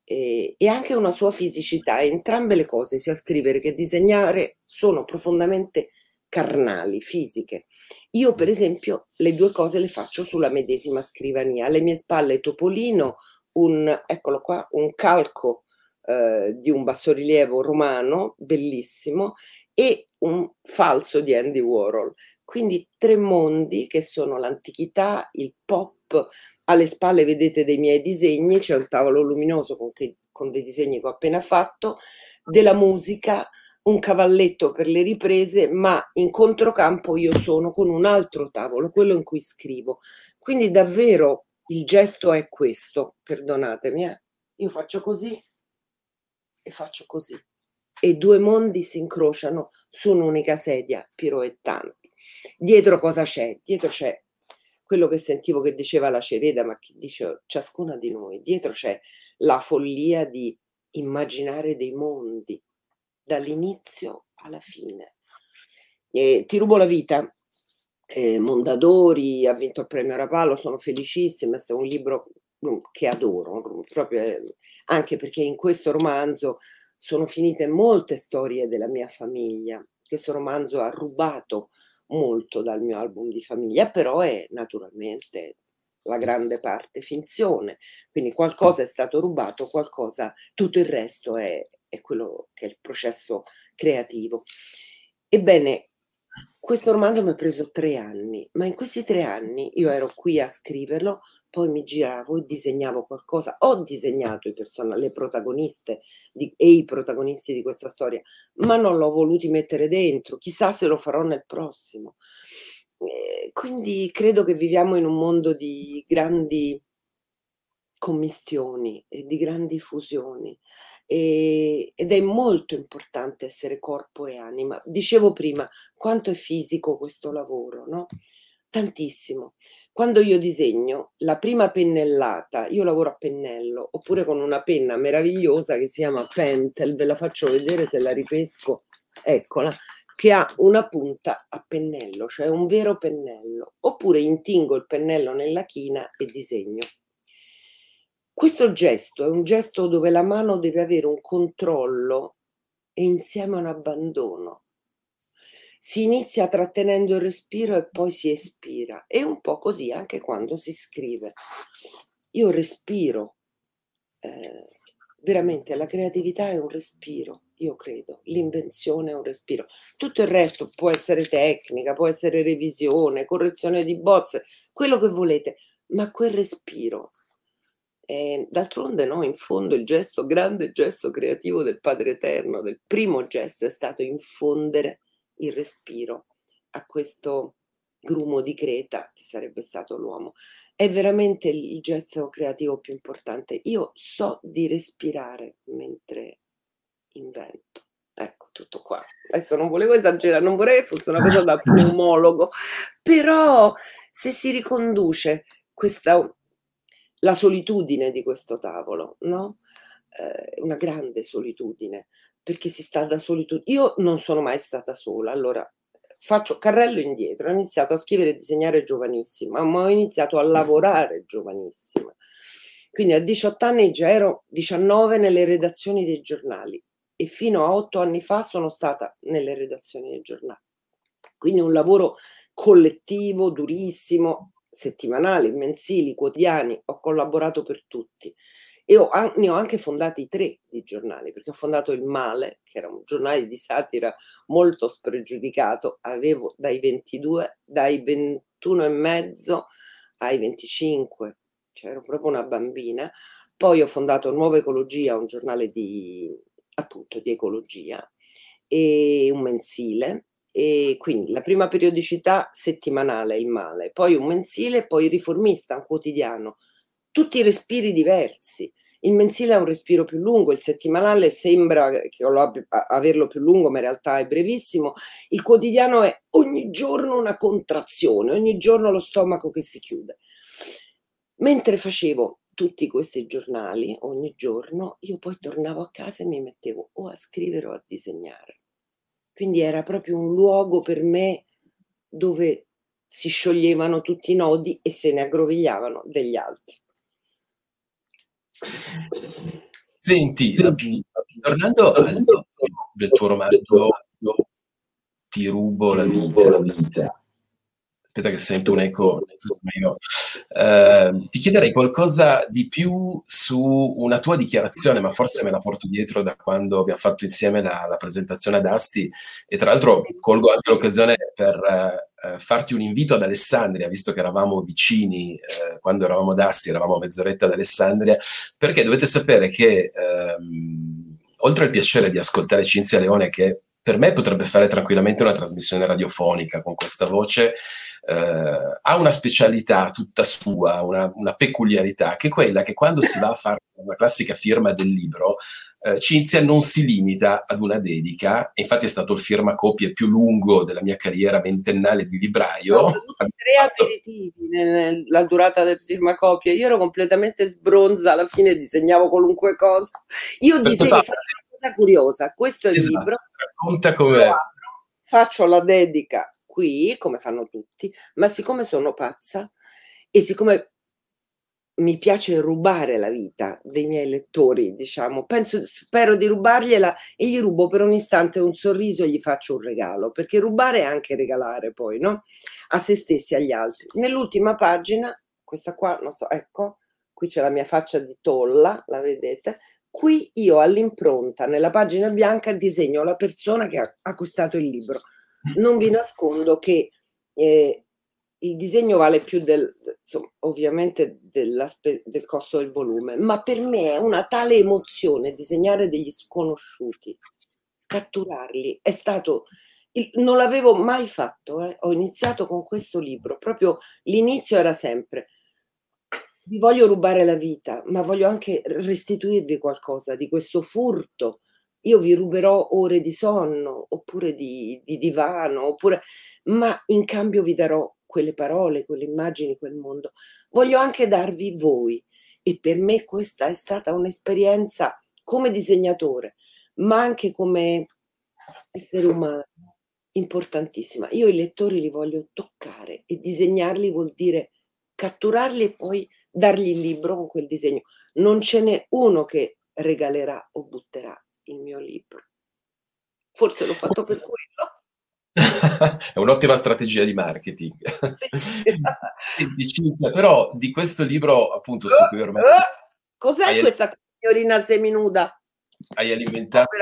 e anche una sua fisicità. Entrambe le cose, sia scrivere che disegnare, sono profondamente carnali, fisiche. Io per esempio le due cose le faccio sulla medesima scrivania. Alle mie spalle Topolino, eccolo qua, un calco di un bassorilievo romano bellissimo e un falso di Andy Warhol. Quindi tre mondi che sono l'antichità, il pop. Alle spalle vedete dei miei disegni, c'è un tavolo luminoso con dei disegni che ho appena fatto, della musica, un cavalletto per le riprese, ma in controcampo io sono con un altro tavolo, quello in cui scrivo. Quindi davvero il gesto è questo, perdonatemi, io faccio così e faccio così. E due mondi si incrociano su un'unica sedia, piroettanti. Dietro cosa c'è? Dietro c'è quello che sentivo che diceva la Cereda, ma che dice ciascuna di noi. Dietro c'è la follia di immaginare dei mondi, dall'inizio alla fine. Ti rubo la vita, Mondadori, ha vinto il Premio Rapallo, sono felicissima, è un libro che adoro, proprio anche perché in questo romanzo sono finite molte storie della mia famiglia. Questo romanzo ha rubato molto dal mio album di famiglia, però è naturalmente la grande parte finzione, quindi qualcosa è stato rubato, qualcosa, tutto il resto è quello che è il processo creativo. Ebbene, questo romanzo mi ha preso 3 anni, ma in questi 3 anni io ero qui a scriverlo, poi mi giravo e disegnavo qualcosa. Ho disegnato le protagoniste e i protagonisti di questa storia, ma non l'ho voluto mettere dentro, chissà se lo farò nel prossimo. Quindi credo che viviamo in un mondo di grandi commistioni e di grandi fusioni ed è molto importante essere corpo e anima. Dicevo prima quanto è fisico questo lavoro, no? Tantissimo. Quando io disegno la prima pennellata, io lavoro a pennello oppure con una penna meravigliosa che si chiama Pentel, ve la faccio vedere se la ripesco, eccola, che ha una punta a pennello, cioè un vero pennello, oppure intingo il pennello nella china e disegno. Questo gesto è un gesto dove la mano deve avere un controllo e insieme un abbandono. Si inizia trattenendo il respiro e poi si espira. È un po' così anche quando si scrive. Io respiro, veramente la creatività è un respiro. Io credo, l'invenzione è un respiro. Tutto il resto può essere tecnica, può essere revisione, correzione di bozze, quello che volete, ma quel respiro. D'altronde, no, in fondo il gesto, grande gesto creativo del Padre Eterno, del primo gesto, è stato infondere il respiro a questo grumo di Creta che sarebbe stato l'uomo. È veramente il gesto creativo più importante. Io so di respirare mentre invento. Ecco, tutto qua. Adesso non volevo esagerare, non vorrei fosse una cosa da pneumologo, però se si riconduce questa, la solitudine di questo tavolo, no? Una grande solitudine, perché si sta da solitudine. Io non sono mai stata sola, allora faccio carrello indietro, ho iniziato a scrivere e disegnare giovanissima, ma ho iniziato a lavorare giovanissima. Quindi a 18 anni già ero 19 nelle redazioni dei giornali e fino a 8 anni fa sono stata nelle redazioni dei giornali. Quindi un lavoro collettivo, durissimo, settimanali, mensili, quotidiani, ho collaborato per tutti e ne ho anche fondati 3 di giornali, perché ho fondato Il Male, che era un giornale di satira molto spregiudicato, avevo dai 21 e mezzo ai 25, cioè ero proprio una bambina. Poi ho fondato Nuova Ecologia, un giornale di ecologia, e un mensile. E quindi la prima periodicità settimanale, Il Male, poi un mensile, poi Riformista, un quotidiano, tutti respiri diversi. Il mensile ha un respiro più lungo, il settimanale sembra che averlo più lungo, ma in realtà è brevissimo. Il quotidiano è ogni giorno una contrazione, ogni giorno lo stomaco che si chiude. Mentre facevo tutti questi giornali ogni giorno, io poi tornavo a casa e mi mettevo o a scrivere o a disegnare. Quindi era proprio un luogo per me dove si scioglievano tutti i nodi e se ne aggrovigliavano degli altri. Senti, tornando al del tuo romanzo, Ti rubo la vita. Aspetta che sento un eco. Ti chiederei qualcosa di più su una tua dichiarazione, ma forse me la porto dietro da quando abbiamo fatto insieme la presentazione ad Asti, e tra l'altro colgo anche l'occasione per farti un invito ad Alessandria, visto che eravamo vicini quando eravamo ad Asti, eravamo a mezz'oretta ad Alessandria, perché dovete sapere che oltre al piacere di ascoltare Cinzia Leone, che per me potrebbe fare tranquillamente una trasmissione radiofonica con questa voce, ha una specialità tutta sua, una peculiarità, che è quella che quando si va a fare una classica firma del libro, Cinzia non si limita ad una dedica, e infatti è stato il firmacopie più lungo della mia carriera ventennale di libraio. No, 3 aperitivi nella durata del firmacopie, io ero completamente sbronza, alla fine disegnavo qualunque cosa. Io disegno, curiosa, questo è il libro, racconta come faccio la dedica qui, come fanno tutti, ma siccome sono pazza e siccome mi piace rubare la vita dei miei lettori, diciamo, spero di rubargliela, e gli rubo per un istante un sorriso e gli faccio un regalo, perché rubare è anche regalare, poi, no? A se stessi e agli altri. Nell'ultima pagina, questa qua, non so, ecco, qui c'è la mia faccia di tolla, la vedete? Qui io all'impronta, nella pagina bianca, disegno la persona che ha acquistato il libro. Non vi nascondo che il disegno vale più ovviamente del costo del volume, ma per me è una tale emozione disegnare degli sconosciuti, catturarli. È stato, non l'avevo mai fatto, ho iniziato con questo libro, proprio l'inizio era sempre: vi voglio rubare la vita, ma voglio anche restituirvi qualcosa di questo furto. Io vi ruberò ore di sonno, oppure di divano, oppure, ma in cambio vi darò quelle parole, quelle immagini, quel mondo. Voglio anche darvi voi. E per me questa è stata un'esperienza come disegnatore, ma anche come essere umano, importantissima. Io i lettori li voglio toccare, e disegnarli vuol dire catturarli e poi dargli il libro con quel disegno. Non ce n'è uno che regalerà o butterà il mio libro. Forse l'ho fatto per quello. È un'ottima strategia di marketing. Sì, Cinzia, però di questo libro, appunto, su cui ormai... Cos'è questa signorina seminuda? Hai alimentato...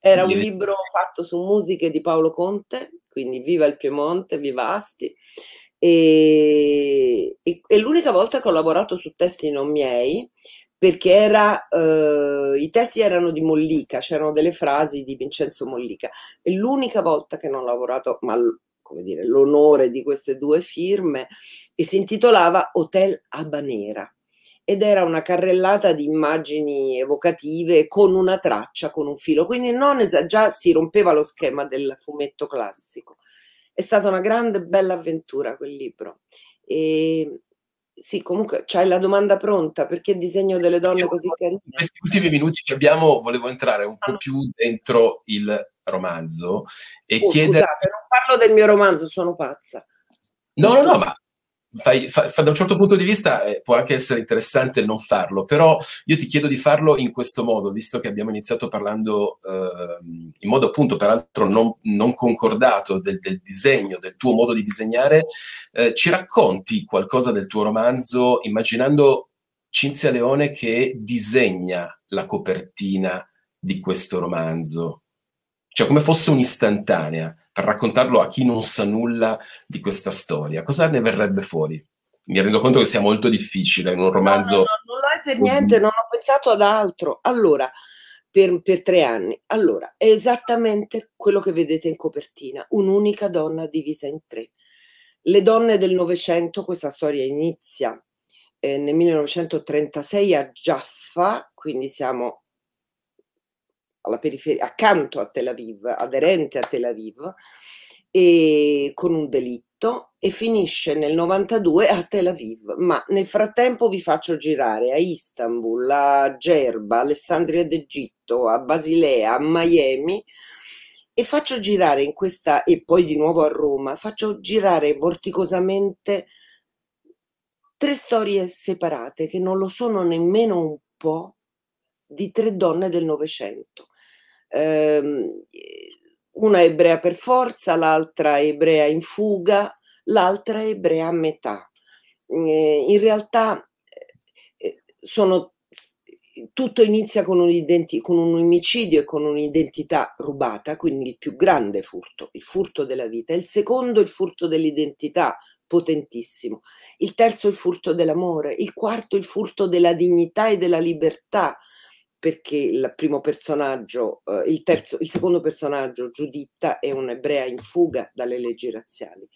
Era un libro fatto su musiche di Paolo Conte, quindi viva il Piemonte, viva Asti. e l'unica volta che ho lavorato su testi non miei, perché i testi erano di Mollica, c'erano delle frasi di Vincenzo Mollica, e l'unica volta che non ho lavorato, ma come dire, l'onore di queste due firme, e si intitolava Hotel Habanera, ed era una carrellata di immagini evocative con una traccia, con un filo, quindi già si rompeva lo schema del fumetto classico. È stata una grande bella avventura quel libro. E sì, comunque c'hai la domanda pronta, perché disegno delle donne così carine. In questi ultimi minuti che abbiamo volevo entrare un po' più dentro il romanzo e chiedere... Scusate, non parlo del mio romanzo, sono pazza. No, ma... da un certo punto di vista può anche essere interessante non farlo, però io ti chiedo di farlo in questo modo, visto che abbiamo iniziato parlando in modo appunto peraltro non concordato del disegno, del tuo modo di disegnare. Ci racconti qualcosa del tuo romanzo immaginando Cinzia Leone che disegna la copertina di questo romanzo, cioè come fosse un'istantanea, per raccontarlo a chi non sa nulla di questa storia. Cosa ne verrebbe fuori? Mi rendo conto che sia molto difficile in un romanzo... No, non lo è per niente, non ho pensato ad altro. Allora, per 3 anni. Allora, è esattamente quello che vedete in copertina, un'unica donna divisa in 3. Le donne del Novecento, questa storia inizia nel 1936 a Jaffa, quindi siamo... alla periferia, accanto a Tel Aviv, aderente a Tel Aviv, e con un delitto, e finisce nel 92 a Tel Aviv, ma nel frattempo vi faccio girare a Istanbul, a Gerba, Alessandria d'Egitto, a Basilea, a Miami, e faccio girare in questa, e poi di nuovo a Roma, faccio girare vorticosamente 3 storie separate che non lo sono nemmeno un po', di 3 donne del Novecento. Una ebrea per forza, l'altra ebrea in fuga, l'altra ebrea a metà. In realtà tutto inizia con un omicidio e con un'identità rubata, quindi il più grande furto, il furto della vita. Il secondo, il furto dell'identità, potentissimo. Il terzo, il furto dell'amore. Il quarto, il furto della dignità e della libertà, perché il primo personaggio, il secondo personaggio, Giuditta, è un'ebrea in fuga dalle leggi razziali.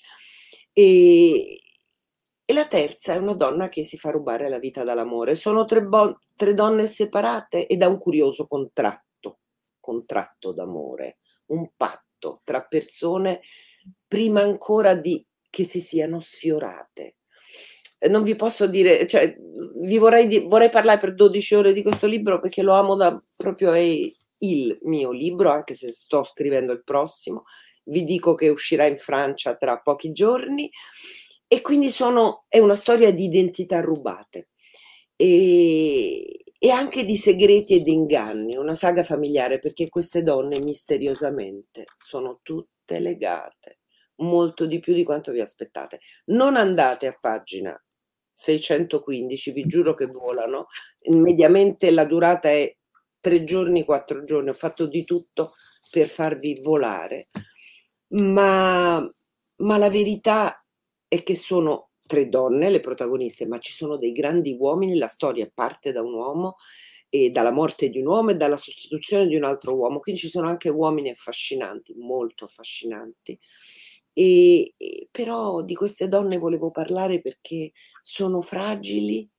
E la terza è una donna che si fa rubare la vita dall'amore. Sono 3 donne separate e da un curioso contratto d'amore, un patto tra persone prima ancora che si siano sfiorate. Non vi posso dire, cioè, vorrei parlare per 12 ore di questo libro, perché lo amo proprio, è il mio libro, anche se sto scrivendo il prossimo. Vi dico che uscirà in Francia tra pochi giorni, e quindi è una storia di identità rubate e anche di segreti ed inganni, una saga familiare, perché queste donne misteriosamente sono tutte legate, molto di più di quanto vi aspettate. Non andate a pagina 615, vi giuro che volano. Mediamente la durata è 3 giorni, 4 giorni, ho fatto di tutto per farvi volare, ma la verità è che sono 3 donne le protagoniste, ma ci sono dei grandi uomini. La storia parte da un uomo, e dalla morte di un uomo e dalla sostituzione di un altro uomo, quindi ci sono anche uomini affascinanti, molto affascinanti. Però di queste donne volevo parlare perché sono fragili,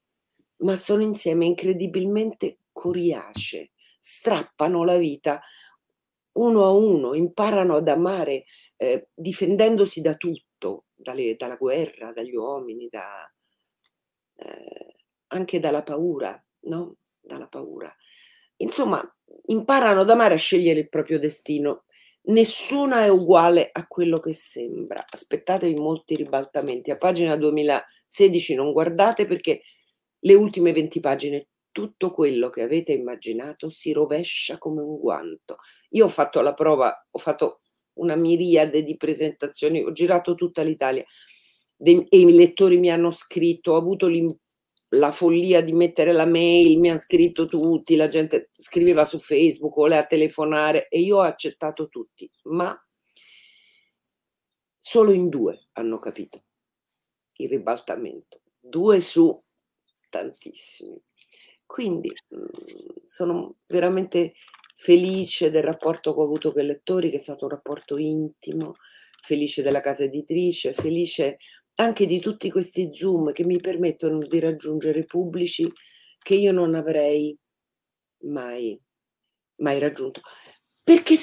ma sono insieme incredibilmente coriacee, strappano la vita uno a uno, imparano ad amare difendendosi da tutto, dalla guerra, dagli uomini, anche dalla paura, no? Dalla paura. Insomma, imparano ad amare, a scegliere il proprio destino. Nessuna è uguale a quello che sembra. Aspettatevi molti ribaltamenti. A pagina 2016 non guardate, perché le ultime 20 pagine, tutto quello che avete immaginato si rovescia come un guanto. Io ho fatto la prova, ho fatto una miriade di presentazioni, ho girato tutta l'Italia e i lettori mi hanno scritto, ho avuto la follia di mettere la mail, mi hanno scritto tutti, la gente scriveva su Facebook, voleva telefonare, e io ho accettato tutti, ma solo in 2 hanno capito il ribaltamento, 2 su tantissimi. Quindi sono veramente felice del rapporto che ho avuto con i lettori, che è stato un rapporto intimo, felice della casa editrice, felice anche di tutti questi Zoom che mi permettono di raggiungere pubblici che io non avrei mai raggiunto. Perché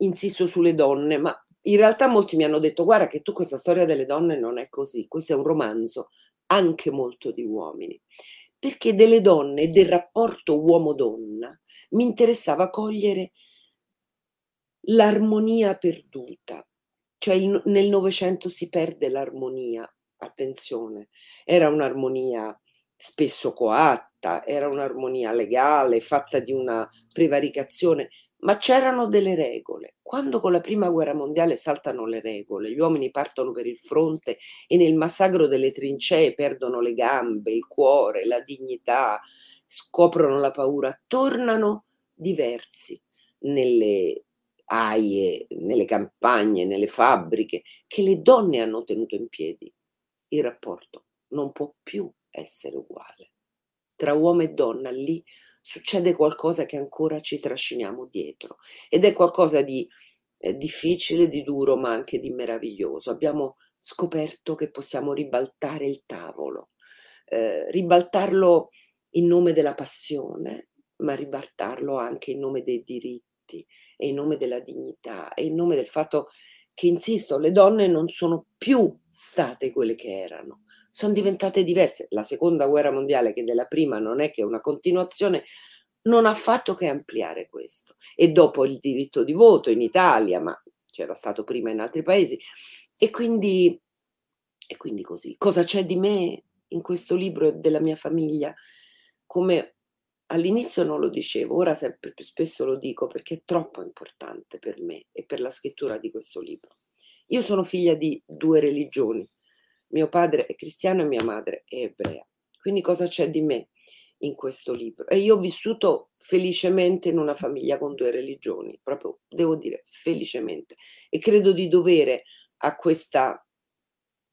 insisto sulle donne? Ma in realtà molti mi hanno detto: guarda che tu questa storia delle donne non è così, questo è un romanzo anche molto di uomini. Perché delle donne e del rapporto uomo-donna mi interessava cogliere l'armonia perduta. Cioè nel Novecento si perde l'armonia, attenzione, era un'armonia spesso coatta, era un'armonia legale, fatta di una prevaricazione, ma c'erano delle regole. Quando con la prima guerra mondiale saltano le regole, gli uomini partono per il fronte e nel massacro delle trincee perdono le gambe, il cuore, la dignità, scoprono la paura, tornano diversi nelle aie, nelle campagne, nelle fabbriche, che le donne hanno tenuto in piedi. Il rapporto non può più essere uguale. Tra uomo e donna lì succede qualcosa che ancora ci trasciniamo dietro, ed è qualcosa di difficile, di duro, ma anche di meraviglioso. Abbiamo scoperto che possiamo ribaltare il tavolo, ribaltarlo in nome della passione, ma ribaltarlo anche in nome dei diritti e in nome della dignità e in nome del fatto che, insisto, le donne non sono più state quelle che erano. Sono diventate diverse. La seconda guerra mondiale, che della prima non è che una continuazione, non ha fatto che ampliare questo. E dopo il diritto di voto in Italia, ma c'era stato prima in altri paesi. E quindi così. Cosa c'è di me in questo libro e della mia famiglia? Come all'inizio non lo dicevo, ora sempre più spesso lo dico, perché è troppo importante per me e per la scrittura di questo libro. Io sono figlia di 2 religioni. Mio padre è cristiano e mia madre è ebrea. Quindi cosa c'è di me in questo libro? E io ho vissuto felicemente in una famiglia con 2 religioni, proprio devo dire felicemente. E credo di dovere a questa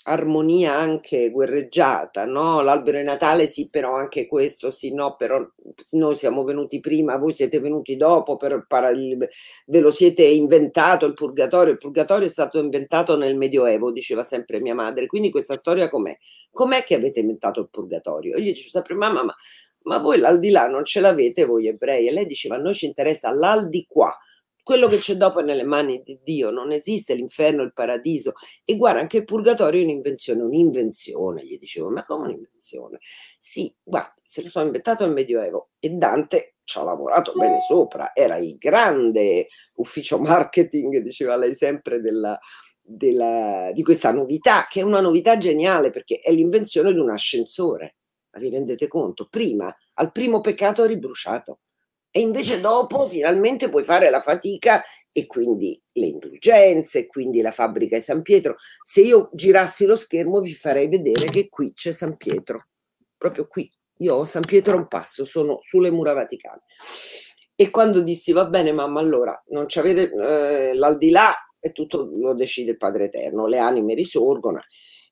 armonia anche guerreggiata, no? L'albero di Natale sì, però anche questo sì, no, però noi siamo venuti prima, voi siete venuti dopo, ve lo siete inventato il purgatorio è stato inventato nel Medioevo, diceva sempre mia madre. Quindi questa storia com'è? Com'è che avete inventato il purgatorio? Io gli dicevo sempre: mamma, ma voi l'aldilà non ce l'avete voi ebrei? E lei diceva: a noi ci interessa l'aldi qua. Quello che c'è dopo è nelle mani di Dio, non esiste l'inferno, il paradiso. E guarda, anche il purgatorio è un'invenzione. Un'invenzione, gli dicevo, ma come un'invenzione? Sì, guarda, se lo sono inventato nel Medioevo e Dante ci ha lavorato bene sopra, era il grande ufficio marketing, diceva lei sempre, di questa novità, che è una novità geniale, perché è l'invenzione di un ascensore. Ma vi rendete conto? Prima, al primo peccato eri bruciato. E invece dopo finalmente puoi fare la fatica, e quindi le indulgenze, e quindi la fabbrica di San Pietro. Se io girassi lo schermo vi farei vedere che qui c'è San Pietro, proprio qui. Io ho San Pietro a un passo, sono sulle mura vaticane. E quando dissi: va bene mamma, allora non c'avete l'aldilà, e tutto lo decide il Padre Eterno, le anime risorgono,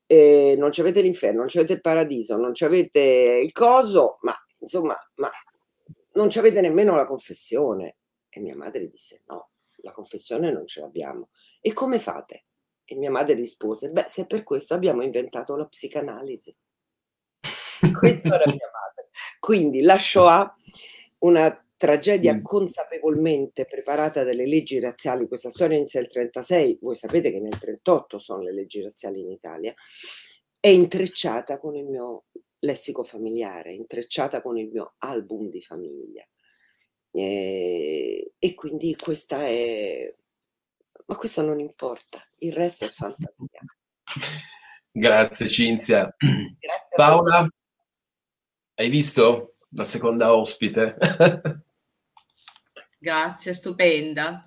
non c'avete l'inferno, non c'avete il paradiso, non c'avete il coso, ma insomma, non ci avete nemmeno la confessione. E mia madre disse: no, la confessione non ce l'abbiamo. E come fate? E mia madre rispose: beh, se per questo abbiamo inventato la psicanalisi. Questo era mia madre. Quindi la Shoah, una tragedia consapevolmente preparata dalle leggi razziali. Questa storia inizia nel 1936, voi sapete che nel 1938 sono le leggi razziali in Italia. È intrecciata con il mio lessico familiare, intrecciata con il mio album di famiglia, e quindi questa è, ma questo non importa, il resto è fantasia. Grazie Cinzia. Grazie Paola. Hai visto la seconda ospite? Grazie, stupenda.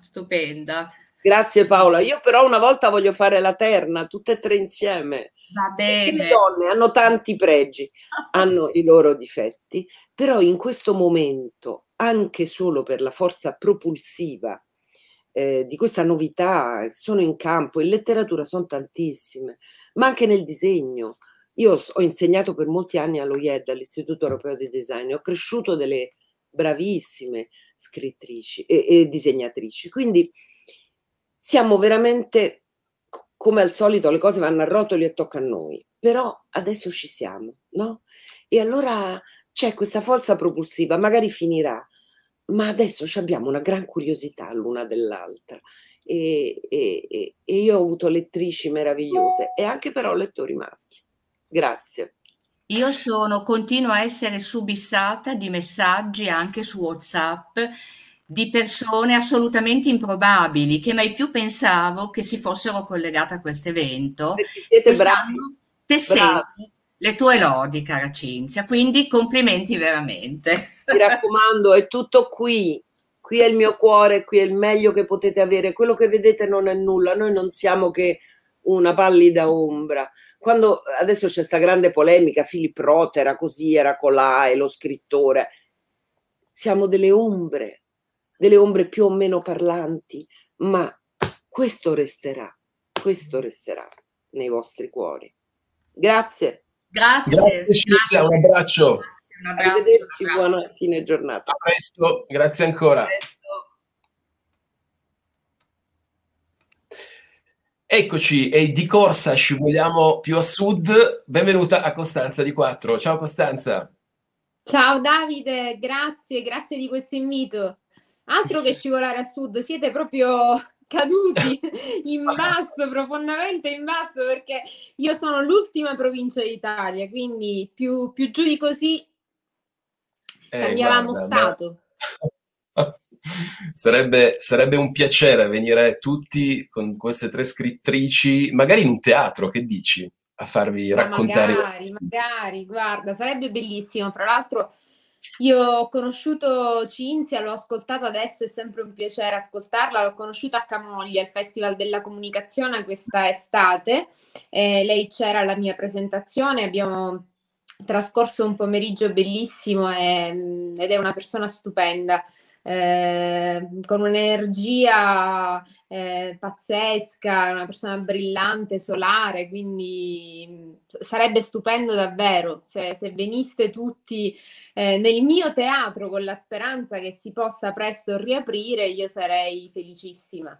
Grazie Paola. Io però una volta voglio fare la terna, tutte e tre insieme. Va bene. Perché le donne hanno tanti pregi, hanno i loro difetti, però in questo momento, anche solo per la forza propulsiva di questa novità, sono in campo, in letteratura sono tantissime, ma anche nel disegno, Io ho insegnato per molti anni allo IED, all'Istituto Europeo di Design, ho cresciuto delle bravissime scrittrici e disegnatrici, quindi siamo veramente, come al solito, le cose vanno a rotoli e tocca a noi, però adesso ci siamo, no? E allora c'è questa forza propulsiva, magari finirà, ma adesso abbiamo una gran curiosità l'una dell'altra, e io ho avuto lettrici meravigliose e anche però lettori maschi. Grazie. Io continuo a essere subissata di messaggi anche su WhatsApp di persone assolutamente improbabili che mai più pensavo che si fossero collegate a questo evento, che stanno tessendo le tue lodi, cara Cinzia, quindi complimenti veramente. Mi raccomando, è tutto qui, qui è il mio cuore, qui è il meglio che potete avere, quello che vedete non è nulla, noi non siamo che una pallida ombra. Quando adesso c'è sta grande polemica, Philip Roth era così, era colà, e lo scrittore, siamo delle ombre più o meno parlanti, ma questo resterà nei vostri cuori. Grazie. Grazie, Cinzia, un abbraccio. Arrivederci, buona fine giornata. A presto, grazie ancora. A presto. Eccoci, e di corsa scivoliamo più a sud. Benvenuta a Costanza Di Quattro. Ciao Costanza. Ciao Davide, grazie, grazie di questo invito. Altro che scivolare a sud, siete proprio caduti in basso, profondamente in basso, perché io sono l'ultima provincia d'Italia, quindi più giù di così cambiavamo stato. Ma... Sarebbe un piacere venire tutti con queste tre scrittrici, magari in un teatro, che dici? A farvi raccontare. Magari, guarda, sarebbe bellissimo. Fra l'altro io ho conosciuto Cinzia, l'ho ascoltata adesso, è sempre un piacere ascoltarla, l'ho conosciuta a Camoglia, al Festival della Comunicazione questa estate, lei c'era alla mia presentazione, abbiamo trascorso un pomeriggio bellissimo ed è una persona stupenda. Con un'energia pazzesca, una persona brillante, solare, quindi sarebbe stupendo davvero se veniste tutti nel mio teatro, con la speranza che si possa presto riaprire. Io sarei felicissima.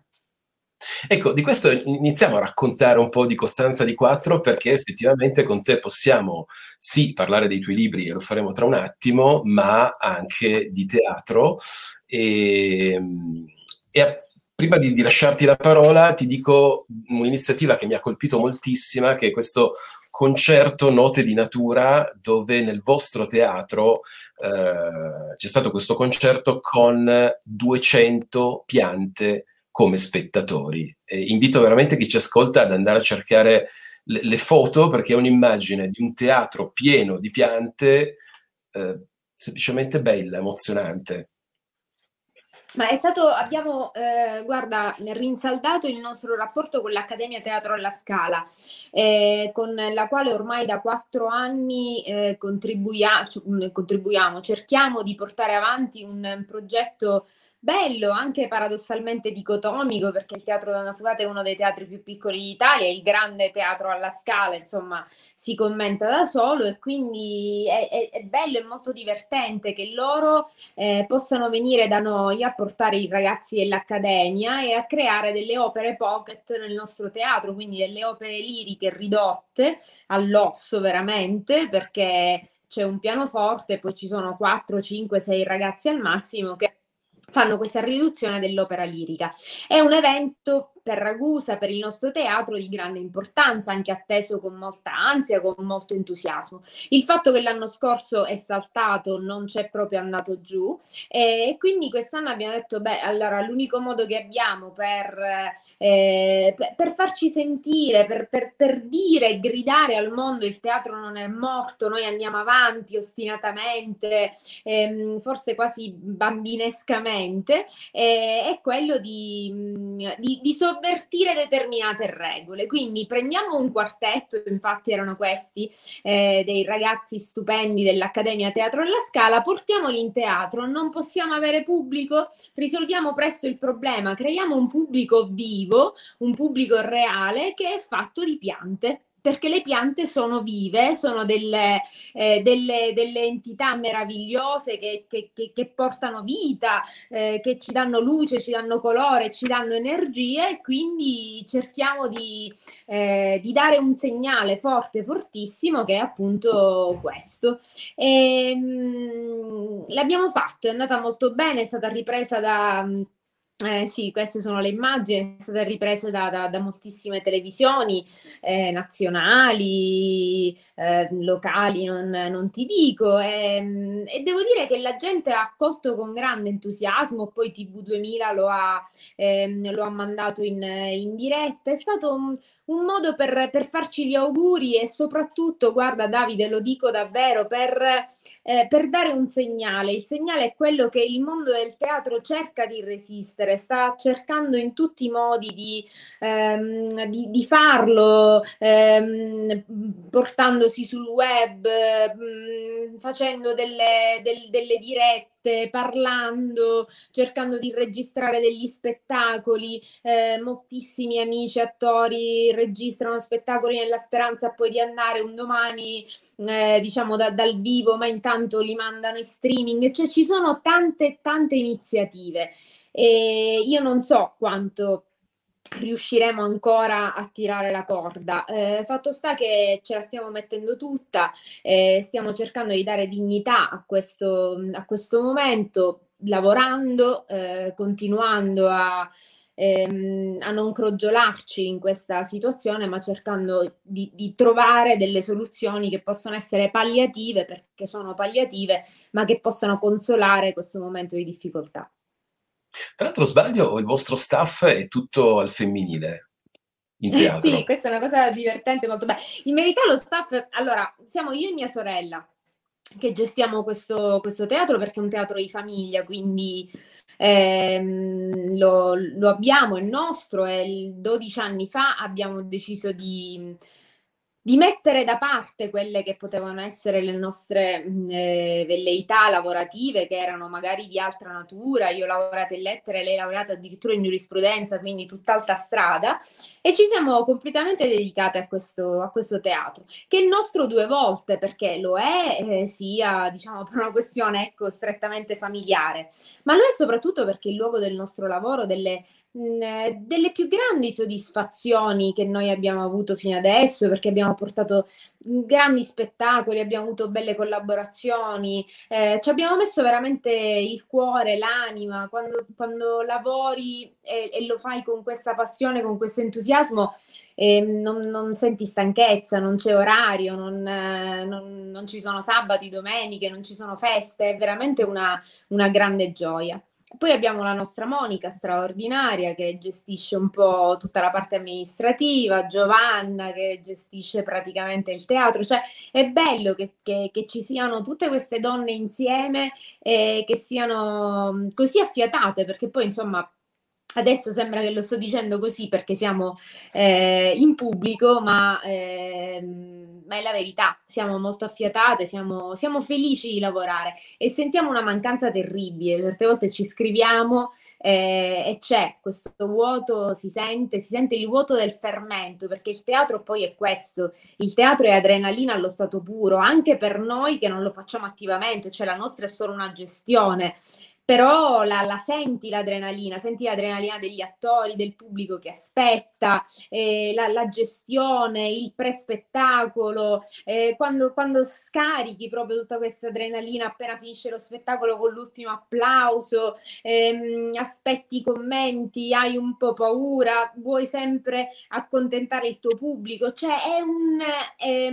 Ecco, di questo iniziamo a raccontare un po' di Costanza Di Quattro, perché effettivamente con te possiamo sì parlare dei tuoi libri, e lo faremo tra un attimo, ma anche di teatro. E prima di lasciarti la parola ti dico un'iniziativa che mi ha colpito moltissima, che è questo concerto Note di Natura, dove nel vostro teatro c'è stato questo concerto con 200 piante come spettatori. Invito veramente chi ci ascolta ad andare a cercare le foto, perché è un'immagine di un teatro pieno di piante, semplicemente bella, emozionante. Ma è stato, abbiamo, guarda, rinsaldato il nostro rapporto con l'Accademia Teatro alla Scala, con la quale ormai da 4 anni contribuiamo, cerchiamo di portare avanti un progetto bello, anche paradossalmente dicotomico, perché il Teatro Donna Fugata è uno dei teatri più piccoli d'Italia, il grande Teatro alla Scala, insomma, si commenta da solo, e quindi è bello e molto divertente che loro possano venire da noi a portare i ragazzi dell'Accademia e a creare delle opere pocket nel nostro teatro, quindi delle opere liriche ridotte all'osso veramente, perché c'è un pianoforte, poi ci sono 4, 5, 6 ragazzi al massimo che fanno questa riduzione dell'opera lirica. È un evento per Ragusa, per il nostro teatro, di grande importanza, anche atteso con molta ansia, con molto entusiasmo. Il fatto che l'anno scorso è saltato non c'è proprio andato giù, e quindi quest'anno abbiamo detto, beh, allora l'unico modo che abbiamo per farci sentire, per dire e gridare al mondo il teatro non è morto, noi andiamo avanti ostinatamente, forse quasi bambinescamente, è quello di sovvertire determinate regole. Quindi prendiamo un quartetto, infatti erano questi, dei ragazzi stupendi dell'Accademia Teatro alla Scala, portiamoli in teatro, non possiamo avere pubblico, risolviamo presto il problema, creiamo un pubblico vivo, un pubblico reale che è fatto di piante. perché le piante sono vive, sono delle entità meravigliose che portano vita, che ci danno luce, ci danno colore, ci danno energia, e quindi cerchiamo di dare un segnale forte, fortissimo, che è appunto questo. L'abbiamo fatto, è andata molto bene, è stata ripresa da... sì, queste sono le immagini, è stata ripresa da moltissime televisioni nazionali, locali, non ti dico, e devo dire che la gente ha accolto con grande entusiasmo. Poi TV2000 lo ha mandato in diretta. È stato un modo per farci gli auguri, e soprattutto, guarda Davide, lo dico davvero, per dare un segnale. Il segnale è quello che il mondo del teatro cerca di resistere, sta cercando in tutti i modi di farlo, portandosi sul web, facendo delle dirette, parlando, cercando di registrare degli spettacoli. Moltissimi amici attori registrano spettacoli nella speranza poi di andare un domani diciamo dal vivo, ma intanto li mandano in streaming. Cioè, ci sono tante iniziative, e io non so quanto riusciremo ancora a tirare la corda. Fatto sta che ce la stiamo mettendo tutta, stiamo cercando di dare dignità a questo momento, lavorando, continuando a non crogiolarci in questa situazione, ma cercando di trovare delle soluzioni che possono essere palliative, perché sono palliative, ma che possano consolare questo momento di difficoltà. Tra l'altro, sbaglio, il vostro staff è tutto al femminile in teatro. Sì, questa è una cosa divertente, molto bella. In verità lo staff, allora, siamo io e mia sorella che gestiamo questo teatro, perché è un teatro di famiglia, quindi lo abbiamo, è nostro, e 12 anni fa abbiamo deciso di mettere da parte quelle che potevano essere le nostre velleità lavorative, che erano magari di altra natura. Io ho lavorato in lettere, lei ha lavorato addirittura in giurisprudenza, quindi tutt'altra strada, e ci siamo completamente dedicate a questo teatro, che è nostro due volte, perché lo è sia, diciamo, per una questione, ecco, strettamente familiare, ma lo è soprattutto perché il luogo del nostro lavoro, delle più grandi soddisfazioni che noi abbiamo avuto fino adesso, perché abbiamo portato grandi spettacoli, abbiamo avuto belle collaborazioni, ci abbiamo messo veramente il cuore, l'anima. Quando lavori e lo fai con questa passione, con questo entusiasmo, non senti stanchezza, non c'è orario, non ci sono sabati, domeniche, non ci sono feste, è veramente una grande gioia. Poi abbiamo la nostra Monica straordinaria, che gestisce un po' tutta la parte amministrativa, Giovanna che gestisce praticamente il teatro. Cioè, è bello che ci siano tutte queste donne insieme, che siano così affiatate, perché poi, insomma, adesso sembra che lo sto dicendo così perché siamo in pubblico, ma è la verità, siamo molto affiatate, siamo felici di lavorare, e sentiamo una mancanza terribile. Certe volte ci scriviamo e c'è questo vuoto, si sente il vuoto del fermento, perché il teatro poi è questo, il teatro è adrenalina allo stato puro, anche per noi che non lo facciamo attivamente. Cioè, la nostra è solo una gestione, però la senti l'adrenalina degli attori, del pubblico che aspetta, la gestione, il pre-spettacolo, quando scarichi proprio tutta questa adrenalina appena finisce lo spettacolo con l'ultimo applauso, aspetti i commenti, hai un po' paura, vuoi sempre accontentare il tuo pubblico. Cioè, è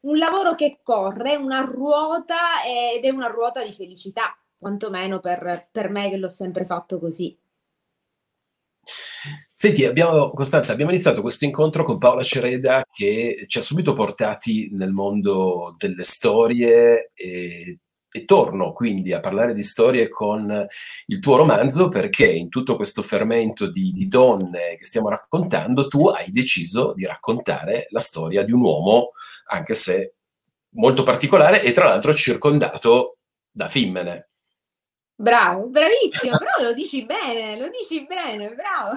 un lavoro che corre, una ruota, ed è una ruota di felicità, quantomeno per me che l'ho sempre fatto così. Senti, Costanza, abbiamo iniziato questo incontro con Paola Cereda, che ci ha subito portati nel mondo delle storie, e torno quindi a parlare di storie con il tuo romanzo, perché in tutto questo fermento di donne che stiamo raccontando, tu hai deciso di raccontare la storia di un uomo, anche se molto particolare, e tra l'altro circondato da femmine. Bravo, bravissimo, però lo dici bene, bravo.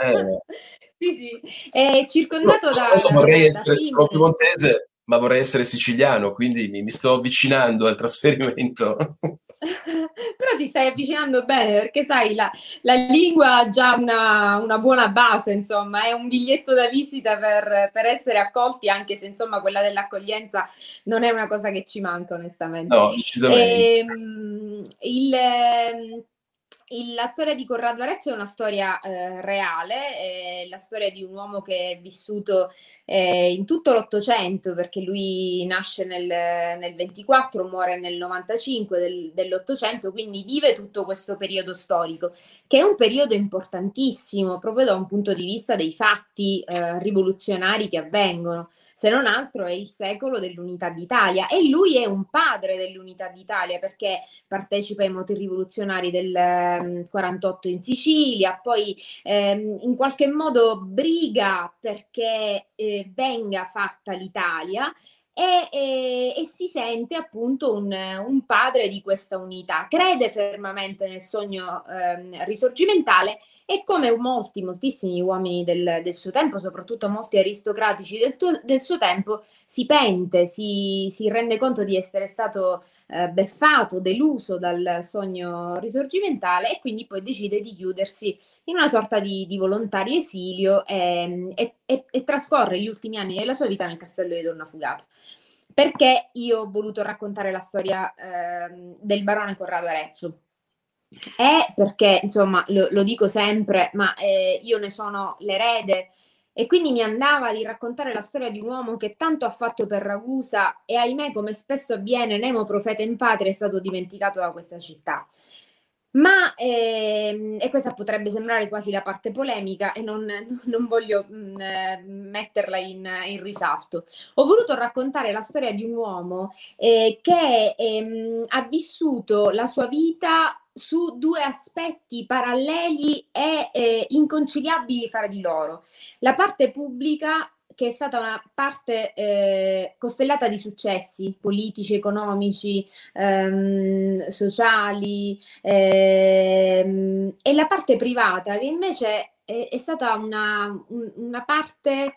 Sì, sì, è circondato da... Sono piemontese, ma vorrei essere siciliano, quindi mi sto avvicinando al trasferimento. Però ti stai avvicinando bene, perché sai, la lingua ha già una buona base, insomma, è un biglietto da visita per essere accolti, anche se, insomma, quella dell'accoglienza non è una cosa che ci manca, onestamente. No, decisamente. La storia di Corrado Arezzo è una storia reale, è la storia di un uomo che è vissuto in tutto l'Ottocento, perché lui nasce nel 24, muore nel 95 dell'Ottocento, quindi vive tutto questo periodo storico, che è un periodo importantissimo proprio da un punto di vista dei fatti rivoluzionari che avvengono. Se non altro è il secolo dell'unità d'Italia, e lui è un padre dell'unità d'Italia, perché partecipa ai moti rivoluzionari del 48 in Sicilia, poi in qualche modo briga perché venga fatta l'Italia, e si sente appunto un padre di questa unità, crede fermamente nel sogno risorgimentale, e come moltissimi uomini del suo tempo, soprattutto molti aristocratici del suo tempo, si pente, si rende conto di essere stato beffato, deluso dal sogno risorgimentale, e quindi poi decide di chiudersi in una sorta di volontario esilio, e trascorre gli ultimi anni della sua vita nel castello di Donna Fugata. Perché io ho voluto raccontare la storia del barone Corrado Arezzo? È perché, insomma, lo dico sempre, ma io ne sono l'erede, e quindi mi andava di raccontare la storia di un uomo che tanto ha fatto per Ragusa e, ahimè, come spesso avviene, nemo profeta in patria, è stato dimenticato da questa città. Ma, e questa potrebbe sembrare quasi la parte polemica, e non voglio metterla in risalto. Ho voluto raccontare la storia di un uomo che ha vissuto la sua vita su due aspetti paralleli e inconciliabili fra di loro. La parte pubblica, che è stata una parte costellata di successi politici, economici, sociali, e la parte privata, che invece è stata una parte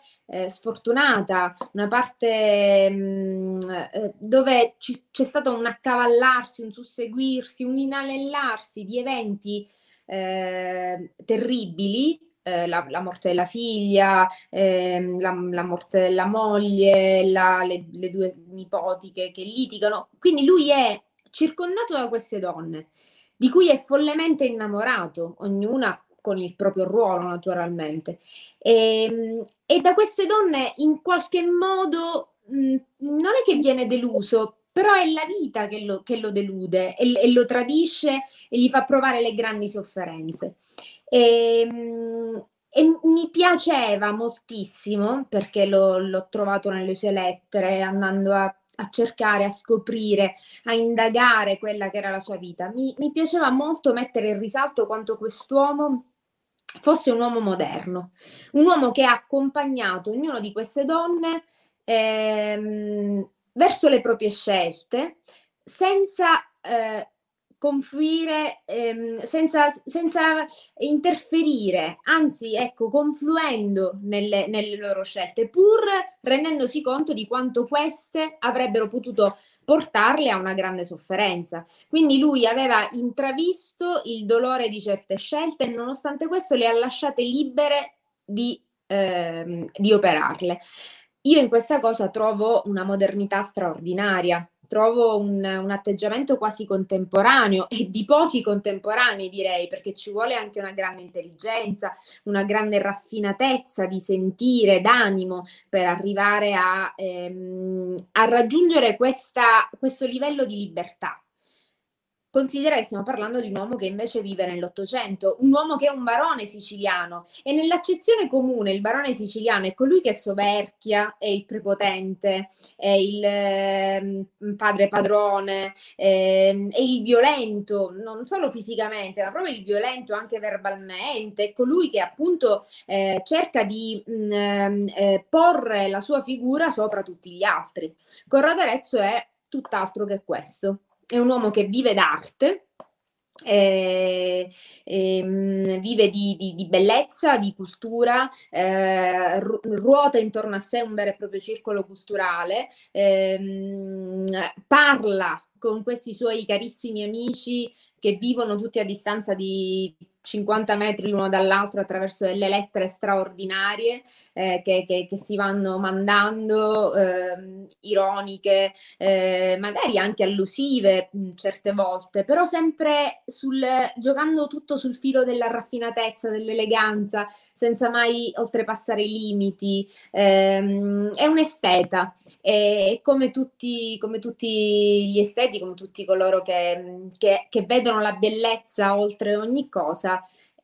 sfortunata, una parte dove c'è stato un accavallarsi, un susseguirsi, un inanellarsi di eventi terribili. La morte della figlia, la morte della moglie, le due nipoti che litigano. Quindi lui è circondato da queste donne, di cui è follemente innamorato, ognuna con il proprio ruolo, naturalmente. E da queste donne, in qualche modo, non è che viene deluso, però è la vita che lo delude e lo tradisce e gli fa provare le grandi sofferenze. E mi piaceva moltissimo, perché l'ho trovato nelle sue lettere, andando a cercare, a scoprire, a indagare quella che era la sua vita. Mi piaceva molto mettere in risalto quanto quest'uomo fosse un uomo moderno, un uomo che ha accompagnato ognuna di queste donne verso le proprie scelte, senza confluire, senza interferire, anzi, ecco, confluendo nelle loro scelte, pur rendendosi conto di quanto queste avrebbero potuto portarle a una grande sofferenza. Quindi lui aveva intravisto il dolore di certe scelte, e nonostante questo le ha lasciate libere di operarle. Io in questa cosa trovo una modernità straordinaria. Trovo un atteggiamento quasi contemporaneo, e di pochi contemporanei, direi, perché ci vuole anche una grande intelligenza, una grande raffinatezza di sentire, d'animo, per arrivare a raggiungere questo livello di libertà. Considera che stiamo parlando di un uomo che invece vive nell'Ottocento, un uomo che è un barone siciliano, e nell'accezione comune il barone siciliano è colui che soverchia, è il prepotente, è il padre padrone, è il violento, non solo fisicamente, ma proprio il violento anche verbalmente, è colui che appunto cerca di porre la sua figura sopra tutti gli altri. Corrado Arezzo è tutt'altro che questo. È un uomo che vive d'arte, Vive di bellezza, di cultura, ruota intorno a sé un vero e proprio circolo culturale, parla con questi suoi carissimi amici che vivono tutti a distanza di 50 metri l'uno dall'altro attraverso delle lettere straordinarie che si vanno mandando, ironiche, magari anche allusive certe volte, però sempre giocando tutto sul filo della raffinatezza, dell'eleganza, senza mai oltrepassare i limiti. È un esteta, e come tutti gli esteti, come tutti coloro che vedono la bellezza oltre ogni cosa,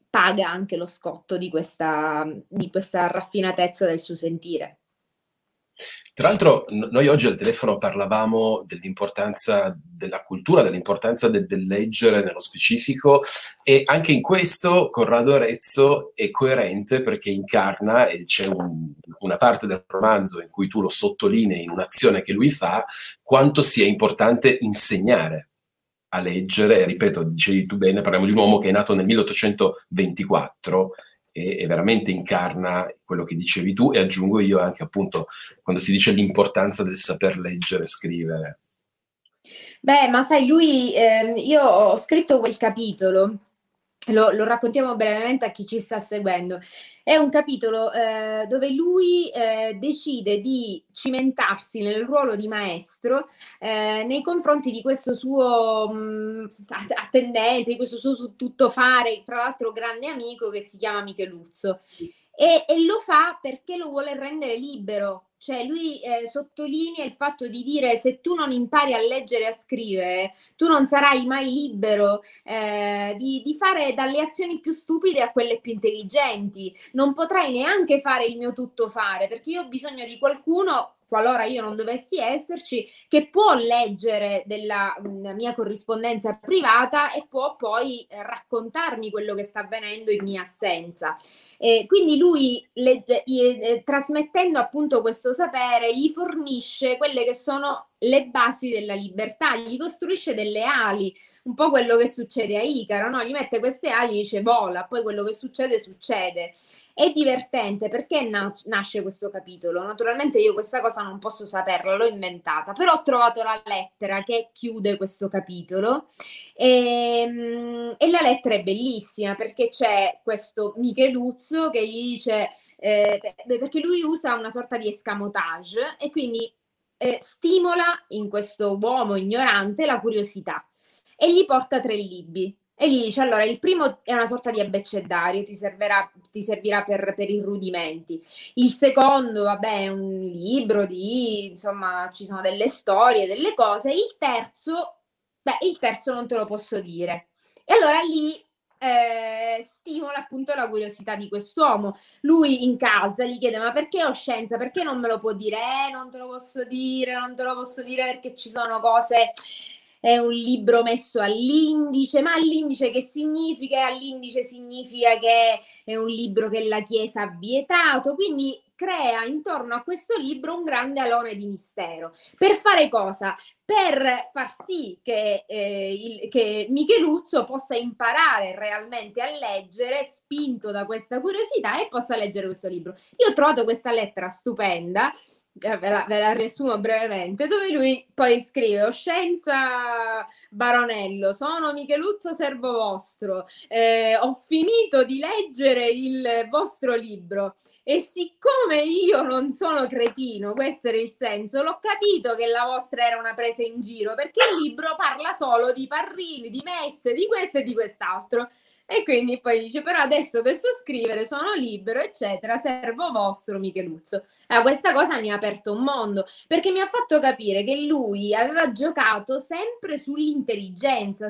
paga anche lo scotto di questa raffinatezza del suo sentire. Tra l'altro noi oggi al telefono parlavamo dell'importanza della cultura, dell'importanza del leggere nello specifico, e anche in questo Corrado Arezzo è coerente, perché incarna, e c'è una parte del romanzo in cui tu lo sottolinei in un'azione che lui fa, quanto sia importante insegnare a leggere. Ripeto, dicevi tu bene, parliamo di un uomo che è nato nel 1824 e veramente incarna quello che dicevi tu, e aggiungo io anche, appunto, quando si dice l'importanza del saper leggere e scrivere. Beh, ma sai, lui, io ho scritto quel capitolo, lo raccontiamo brevemente a chi ci sta seguendo. È un capitolo dove lui decide di cimentarsi nel ruolo di maestro nei confronti di questo suo attendente, di questo suo tuttofare, tra l'altro grande amico, che si chiama Micheluzzo. E lo fa perché lo vuole rendere libero. Cioè lui sottolinea il fatto di dire: se tu non impari a leggere e a scrivere, tu non sarai mai libero di fare dalle azioni più stupide a quelle più intelligenti. Non potrai neanche fare il mio tuttofare, perché io ho bisogno di qualcuno, qualora io non dovessi esserci, che può leggere della mia corrispondenza privata e può poi raccontarmi quello che sta avvenendo in mia assenza. Quindi lui, trasmettendo appunto questo sapere, gli fornisce quelle che sono le basi della libertà, gli costruisce delle ali, un po' quello che succede a Icaro, no? Gli mette queste ali e dice: vola, poi quello che succede, succede. È divertente perché nasce questo capitolo. Naturalmente io questa cosa non posso saperla, l'ho inventata, però ho trovato la lettera che chiude questo capitolo, e la lettera è bellissima, perché c'è questo Micheluzzo che gli dice, perché lui usa una sorta di escamotage e quindi stimola in questo uomo ignorante la curiosità, e gli porta 3 libri. E gli dice: allora, il primo è una sorta di abbecedario, ti servirà per i rudimenti. Il secondo, vabbè, è un libro insomma, ci sono delle storie, delle cose. Il terzo non te lo posso dire. E allora lì stimola appunto la curiosità di quest'uomo. Lui incalza, gli chiede: ma perché ho scienza? Perché non me lo può dire? Non te lo posso dire perché ci sono cose... È un libro messo all'indice, ma all'indice che significa? All'indice significa che è un libro che la Chiesa ha vietato, quindi crea intorno a questo libro un grande alone di mistero. Per fare cosa? Per far sì che Micheluzzo possa imparare realmente a leggere, spinto da questa curiosità, e possa leggere questo libro. Io ho trovato questa lettera stupenda, ve la riassumo brevemente, dove lui poi scrive: o scienza baronello, sono Micheluzzo servo vostro, ho finito di leggere il vostro libro, e siccome io non sono cretino, questo era il senso, l'ho capito che la vostra era una presa in giro, perché il libro parla solo di parrini, di messe, di questo e di quest'altro. E quindi poi dice: però adesso che so scrivere sono libero, eccetera, servo vostro Micheluzzo. Questa cosa mi ha aperto un mondo, perché mi ha fatto capire che lui aveva giocato sempre sull'intelligenza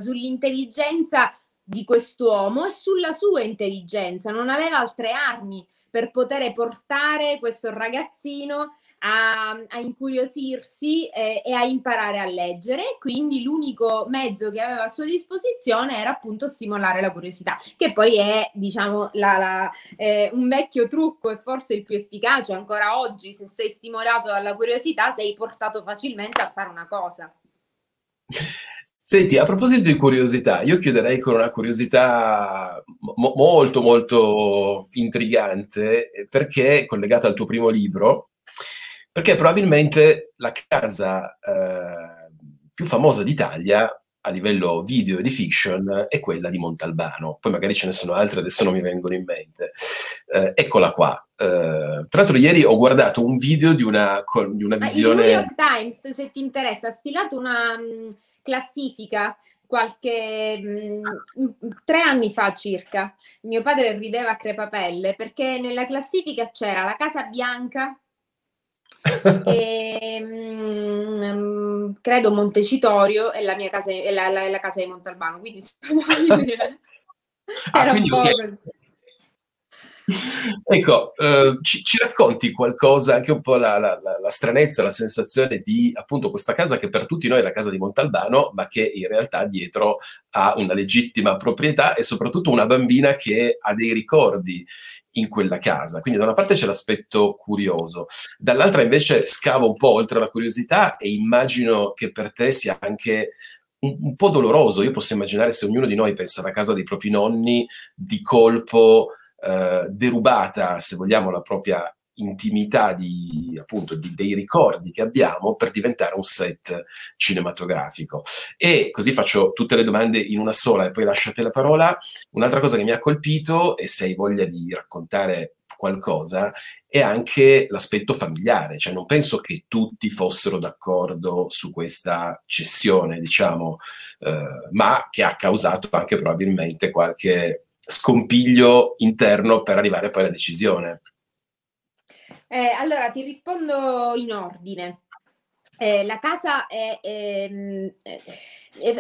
di quest'uomo e sulla sua intelligenza. Non aveva altre armi per poter portare questo ragazzino a incuriosirsi e a imparare a leggere. Quindi l'unico mezzo che aveva a sua disposizione era appunto stimolare la curiosità, che poi è, diciamo, un vecchio trucco, e forse il più efficace ancora oggi. Se sei stimolato dalla curiosità, sei portato facilmente a fare una cosa. Senti, a proposito di curiosità, io chiuderei con una curiosità molto, molto intrigante, perché collegata al tuo primo libro, perché probabilmente la casa più famosa d'Italia a livello video e di fiction è quella di Montalbano. Poi magari ce ne sono altre, adesso non mi vengono in mente. Eccola qua. Tra l'altro ieri ho guardato un video di una visione... Il New York Times, se ti interessa, ha stilato una... classifica qualche 3 anni fa circa. Mio padre rideva a crepapelle perché nella classifica c'era la Casa Bianca e credo Montecitorio e la mia casa, e la casa di Montalbano, quindi quindi un po' okay. Ecco, ci racconti qualcosa, anche un po' la stranezza, la sensazione di appunto questa casa che per tutti noi è la casa di Montalbano, ma che in realtà dietro ha una legittima proprietà e soprattutto una bambina che ha dei ricordi in quella casa. Quindi da una parte c'è l'aspetto curioso, dall'altra invece scavo un po' oltre la curiosità e immagino che per te sia anche... un po' doloroso. Io posso immaginare, se ognuno di noi pensa alla casa dei propri nonni, di colpo... derubata, se vogliamo, la propria intimità dei ricordi che abbiamo per diventare un set cinematografico. E così faccio tutte le domande in una sola e poi lasciate la parola. Un'altra cosa che mi ha colpito, e se hai voglia di raccontare qualcosa, è anche l'aspetto familiare, cioè non penso che tutti fossero d'accordo su questa cessione, diciamo, ma che ha causato anche probabilmente qualche scompiglio interno per arrivare poi alla decisione. Allora, ti rispondo in ordine. La casa non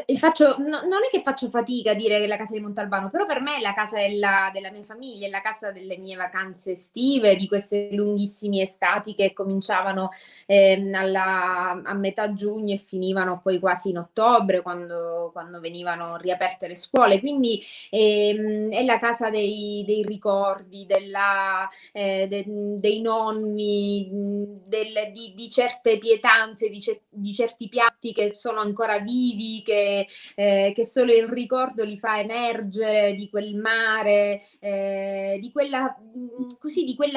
è che faccio fatica a dire che è la casa di Montalbano, però per me è la casa della mia famiglia, è la casa delle mie vacanze estive, di queste lunghissime estati che cominciavano a metà giugno e finivano poi quasi in ottobre, quando venivano riaperte le scuole. Quindi è la casa dei ricordi, dei nonni, di certe pietanze, di certi piatti che sono ancora vivi, che solo il ricordo li fa emergere, di quel mare, di quella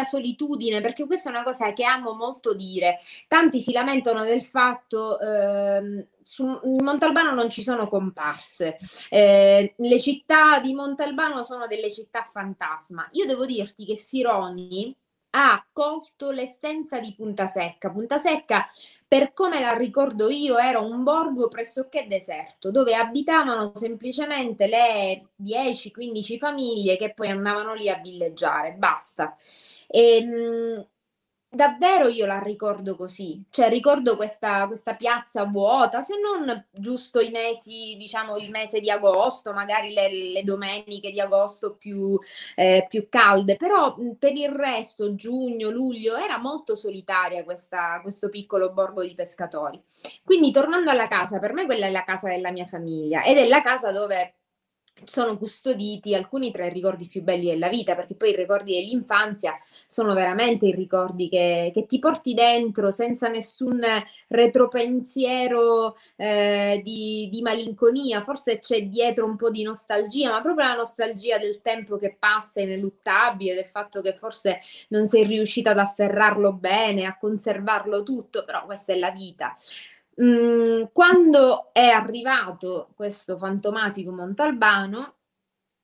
solitudine, perché questa è una cosa che amo molto dire. Tanti si lamentano del fatto in Montalbano non ci sono comparse, le città di Montalbano sono delle città fantasma. Io devo dirti che Sironi ha colto l'essenza di Punta Secca. Punta Secca, per come la ricordo io, era un borgo pressoché deserto, dove abitavano semplicemente le 10-15 famiglie che poi andavano lì a villeggiare, basta. Davvero io la ricordo così, cioè ricordo questa piazza vuota, se non giusto i mesi, diciamo il mese di agosto, magari le domeniche di agosto più calde, però per il resto giugno, luglio era molto solitaria questo piccolo borgo di pescatori. Quindi, tornando alla casa, per me quella è la casa della mia famiglia ed è la casa dove sono custoditi alcuni tra i ricordi più belli della vita, perché poi i ricordi dell'infanzia sono veramente i ricordi che ti porti dentro senza nessun retropensiero di malinconia. Forse c'è dietro un po' di nostalgia, ma proprio la nostalgia del tempo che passa, ineluttabile, del fatto che forse non sei riuscita ad afferrarlo bene, a conservarlo tutto, però questa è la vita. Quando è arrivato questo fantomatico Montalbano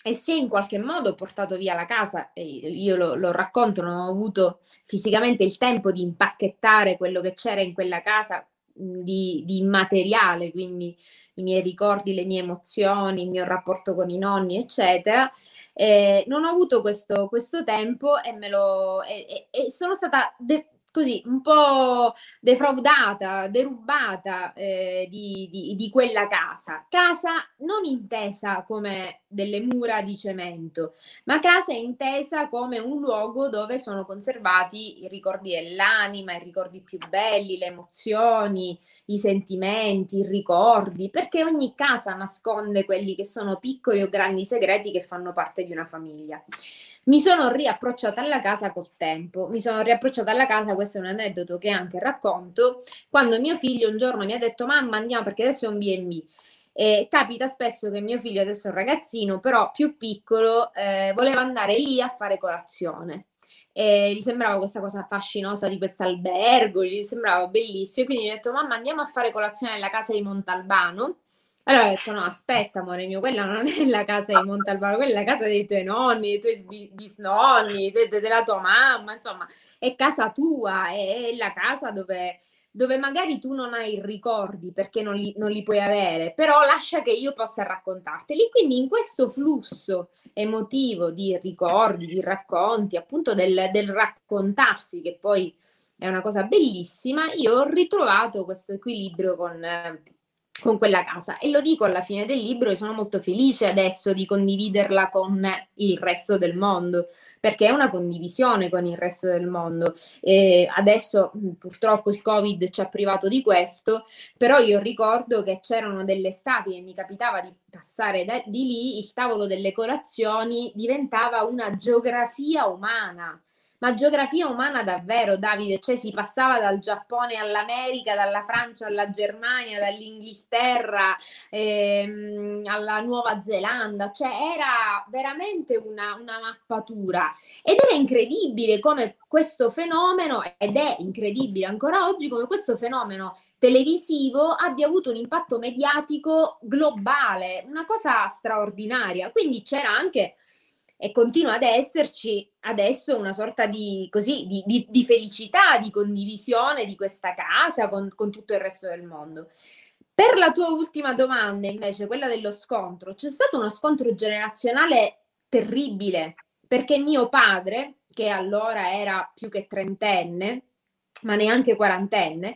e si è in qualche modo portato via la casa, e io lo racconto, non ho avuto fisicamente il tempo di impacchettare quello che c'era in quella casa di immateriale, quindi i miei ricordi, le mie emozioni, il mio rapporto con i nonni, eccetera, non ho avuto questo tempo e sono stata così un po' defraudata, derubata di quella casa non intesa come delle mura di cemento, ma casa intesa come un luogo dove sono conservati i ricordi dell'anima, i ricordi più belli, le emozioni, i sentimenti, i ricordi, perché ogni casa nasconde quelli che sono piccoli o grandi segreti che fanno parte di una famiglia. Mi sono riapprocciata alla casa col tempo, mi sono riapprocciata alla casa, questo è un aneddoto che anche racconto, quando mio figlio un giorno mi ha detto: mamma, andiamo, perché adesso è un B&B, Capita spesso che mio figlio, adesso è un ragazzino, però più piccolo, voleva andare lì a fare colazione. Gli sembrava questa cosa affascinosa di questo albergo, gli sembrava bellissimo, e quindi mi ha detto: mamma, andiamo a fare colazione alla casa di Montalbano. Allora ho detto: no, aspetta amore mio, quella non è la casa di Montalbano, quella è la casa dei tuoi nonni, dei tuoi bisnonni, della tua mamma, insomma è casa tua, è la casa dove magari tu non hai ricordi perché non li puoi avere, però lascia che io possa raccontarteli. Quindi in questo flusso emotivo di ricordi, di racconti, appunto del raccontarsi, che poi è una cosa bellissima, io ho ritrovato questo equilibrio con quella casa, e lo dico alla fine del libro, e sono molto felice adesso di condividerla con il resto del mondo, perché è una condivisione con il resto del mondo. Adesso purtroppo il Covid ci ha privato di questo, però io ricordo che c'erano delle estati e mi capitava di passare di lì, il tavolo delle colazioni diventava una geografia umana. Ma geografia umana davvero, Davide, cioè si passava dal Giappone all'America, dalla Francia alla Germania, dall'Inghilterra alla Nuova Zelanda, cioè era veramente una mappatura, ed era incredibile come questo fenomeno, ed è incredibile ancora oggi, come questo fenomeno televisivo abbia avuto un impatto mediatico globale, una cosa straordinaria. Quindi c'era anche, e continua ad esserci adesso, una sorta di felicità, di condivisione di questa casa con tutto il resto del mondo. Per la tua ultima domanda, invece, quella dello scontro, c'è stato uno scontro generazionale terribile, perché mio padre, che allora era più che trentenne, ma neanche quarantenne,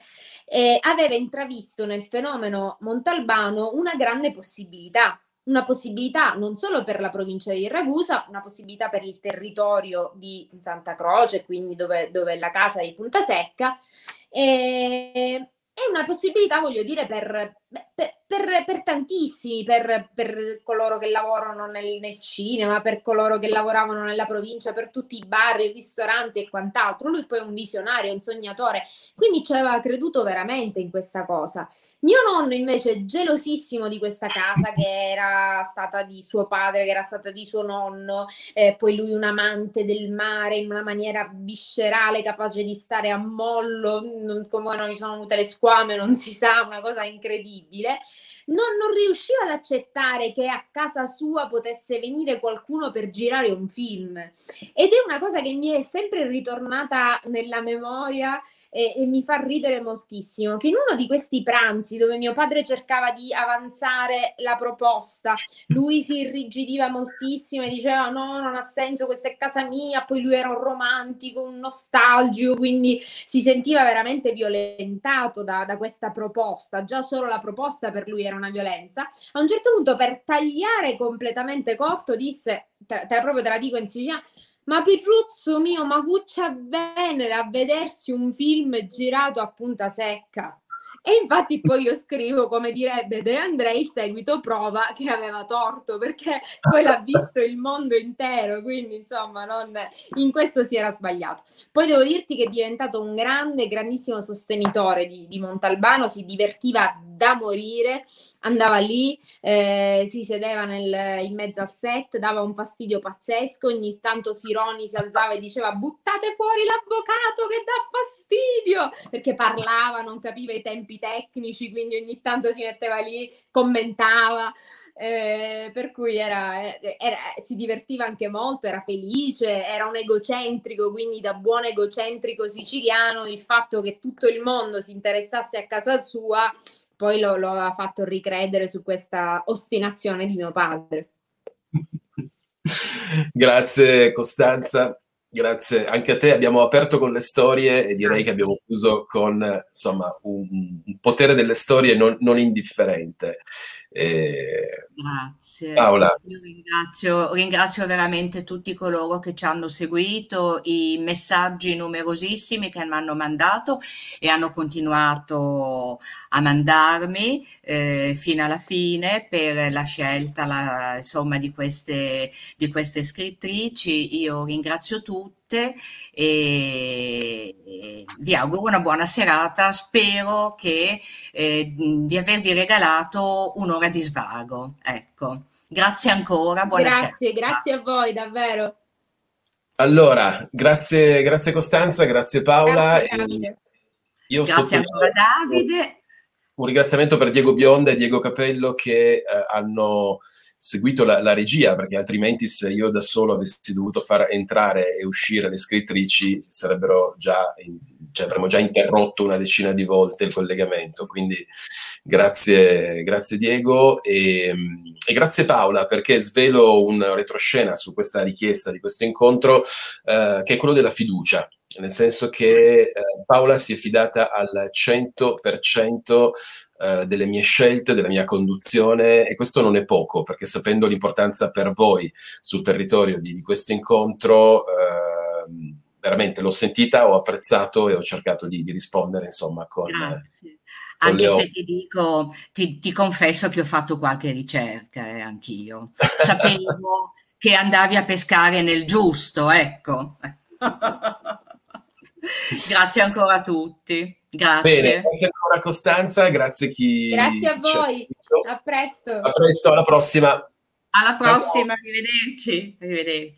aveva intravisto nel fenomeno Montalbano una grande possibilità. Una possibilità non solo per la provincia di Ragusa, una possibilità per il territorio di Santa Croce, quindi dove è la casa di Punta Secca, e una possibilità, voglio dire, per tantissimi, per coloro che lavorano nel cinema, per coloro che lavoravano nella provincia, per tutti i bar, i ristoranti e quant'altro. Lui poi è un visionario, un sognatore, quindi ci aveva creduto veramente in questa cosa. Mio nonno invece, gelosissimo di questa casa che era stata di suo padre, che era stata di suo nonno, poi lui un amante del mare in una maniera viscerale, capace di stare a mollo, come non gli sono venute le squame, non si sa, una cosa incredibile. Non riusciva ad accettare che a casa sua potesse venire qualcuno per girare un film, ed è una cosa che mi è sempre ritornata nella memoria e mi fa ridere moltissimo, che in uno di questi pranzi dove mio padre cercava di avanzare la proposta, lui si irrigidiva moltissimo e diceva: no, non ha senso, questa è casa mia. Poi lui era un romantico, un nostalgico, quindi si sentiva veramente violentato da questa proposta. Già solo la proposta per lui era una violenza. A un certo punto, per tagliare completamente corto, disse, te la dico in siciliano: ma Pirruzzo mio, ma cuccia bene a vedersi un film girato a Punta Secca. E infatti poi io scrivo, come direbbe De André, il seguito prova che aveva torto, perché poi l'ha visto il mondo intero, quindi insomma in questo si era sbagliato. Poi devo dirti che è diventato un grandissimo sostenitore di Montalbano, si divertiva da morire, andava lì, si sedeva in mezzo al set, dava un fastidio pazzesco, ogni tanto Sironi si alzava e diceva: buttate fuori l'avvocato che dà fastidio, perché parlava, non capiva i tempi tecnici, quindi ogni tanto si metteva lì, commentava, per cui si divertiva anche molto, era felice, era un egocentrico, quindi da buon egocentrico siciliano il fatto che tutto il mondo si interessasse a casa sua poi lo ha fatto ricredere su questa ostinazione di mio padre. Grazie Costanza, grazie anche a te. Abbiamo aperto con le storie e direi che abbiamo chiuso con, insomma, un potere delle storie non indifferente. Grazie Paola. Io ringrazio veramente tutti coloro che ci hanno seguito, i messaggi numerosissimi che mi hanno mandato e hanno continuato a mandarmi fino alla fine, per la scelta insomma di queste scrittrici. Io ringrazio tutte e vi auguro una buona serata. Spero di avervi regalato un'ora ore di svago, ecco. Grazie ancora, buonasera. Grazie, grazie a voi davvero. Allora, grazie Costanza, grazie Paola. Grazie Davide. Io grazie ancora Davide. Un ringraziamento per Diego Bionda e Diego Capello che hanno seguito la regia, perché altrimenti se io da solo avessi dovuto far entrare e uscire le scrittrici sarebbero già, avremmo già interrotto una decina di volte il collegamento, quindi grazie Diego e grazie Paola, perché svelo un retroscena su questa richiesta di questo incontro, che è quello della fiducia, nel senso che Paola si è fidata al 100% delle mie scelte, della mia conduzione, e questo non è poco, perché sapendo l'importanza per voi sul territorio di questo incontro, veramente l'ho sentita, ho apprezzato e ho cercato di rispondere, insomma, con... Grazie. Anche se ti dico, ti confesso che ho fatto qualche ricerca, anch'io. Sapevo che andavi a pescare nel giusto, ecco. Grazie ancora a tutti. Grazie. Bene, grazie ancora Costanza, grazie chi... Grazie a voi, a presto. A presto, alla prossima. Alla prossima, arrivederci.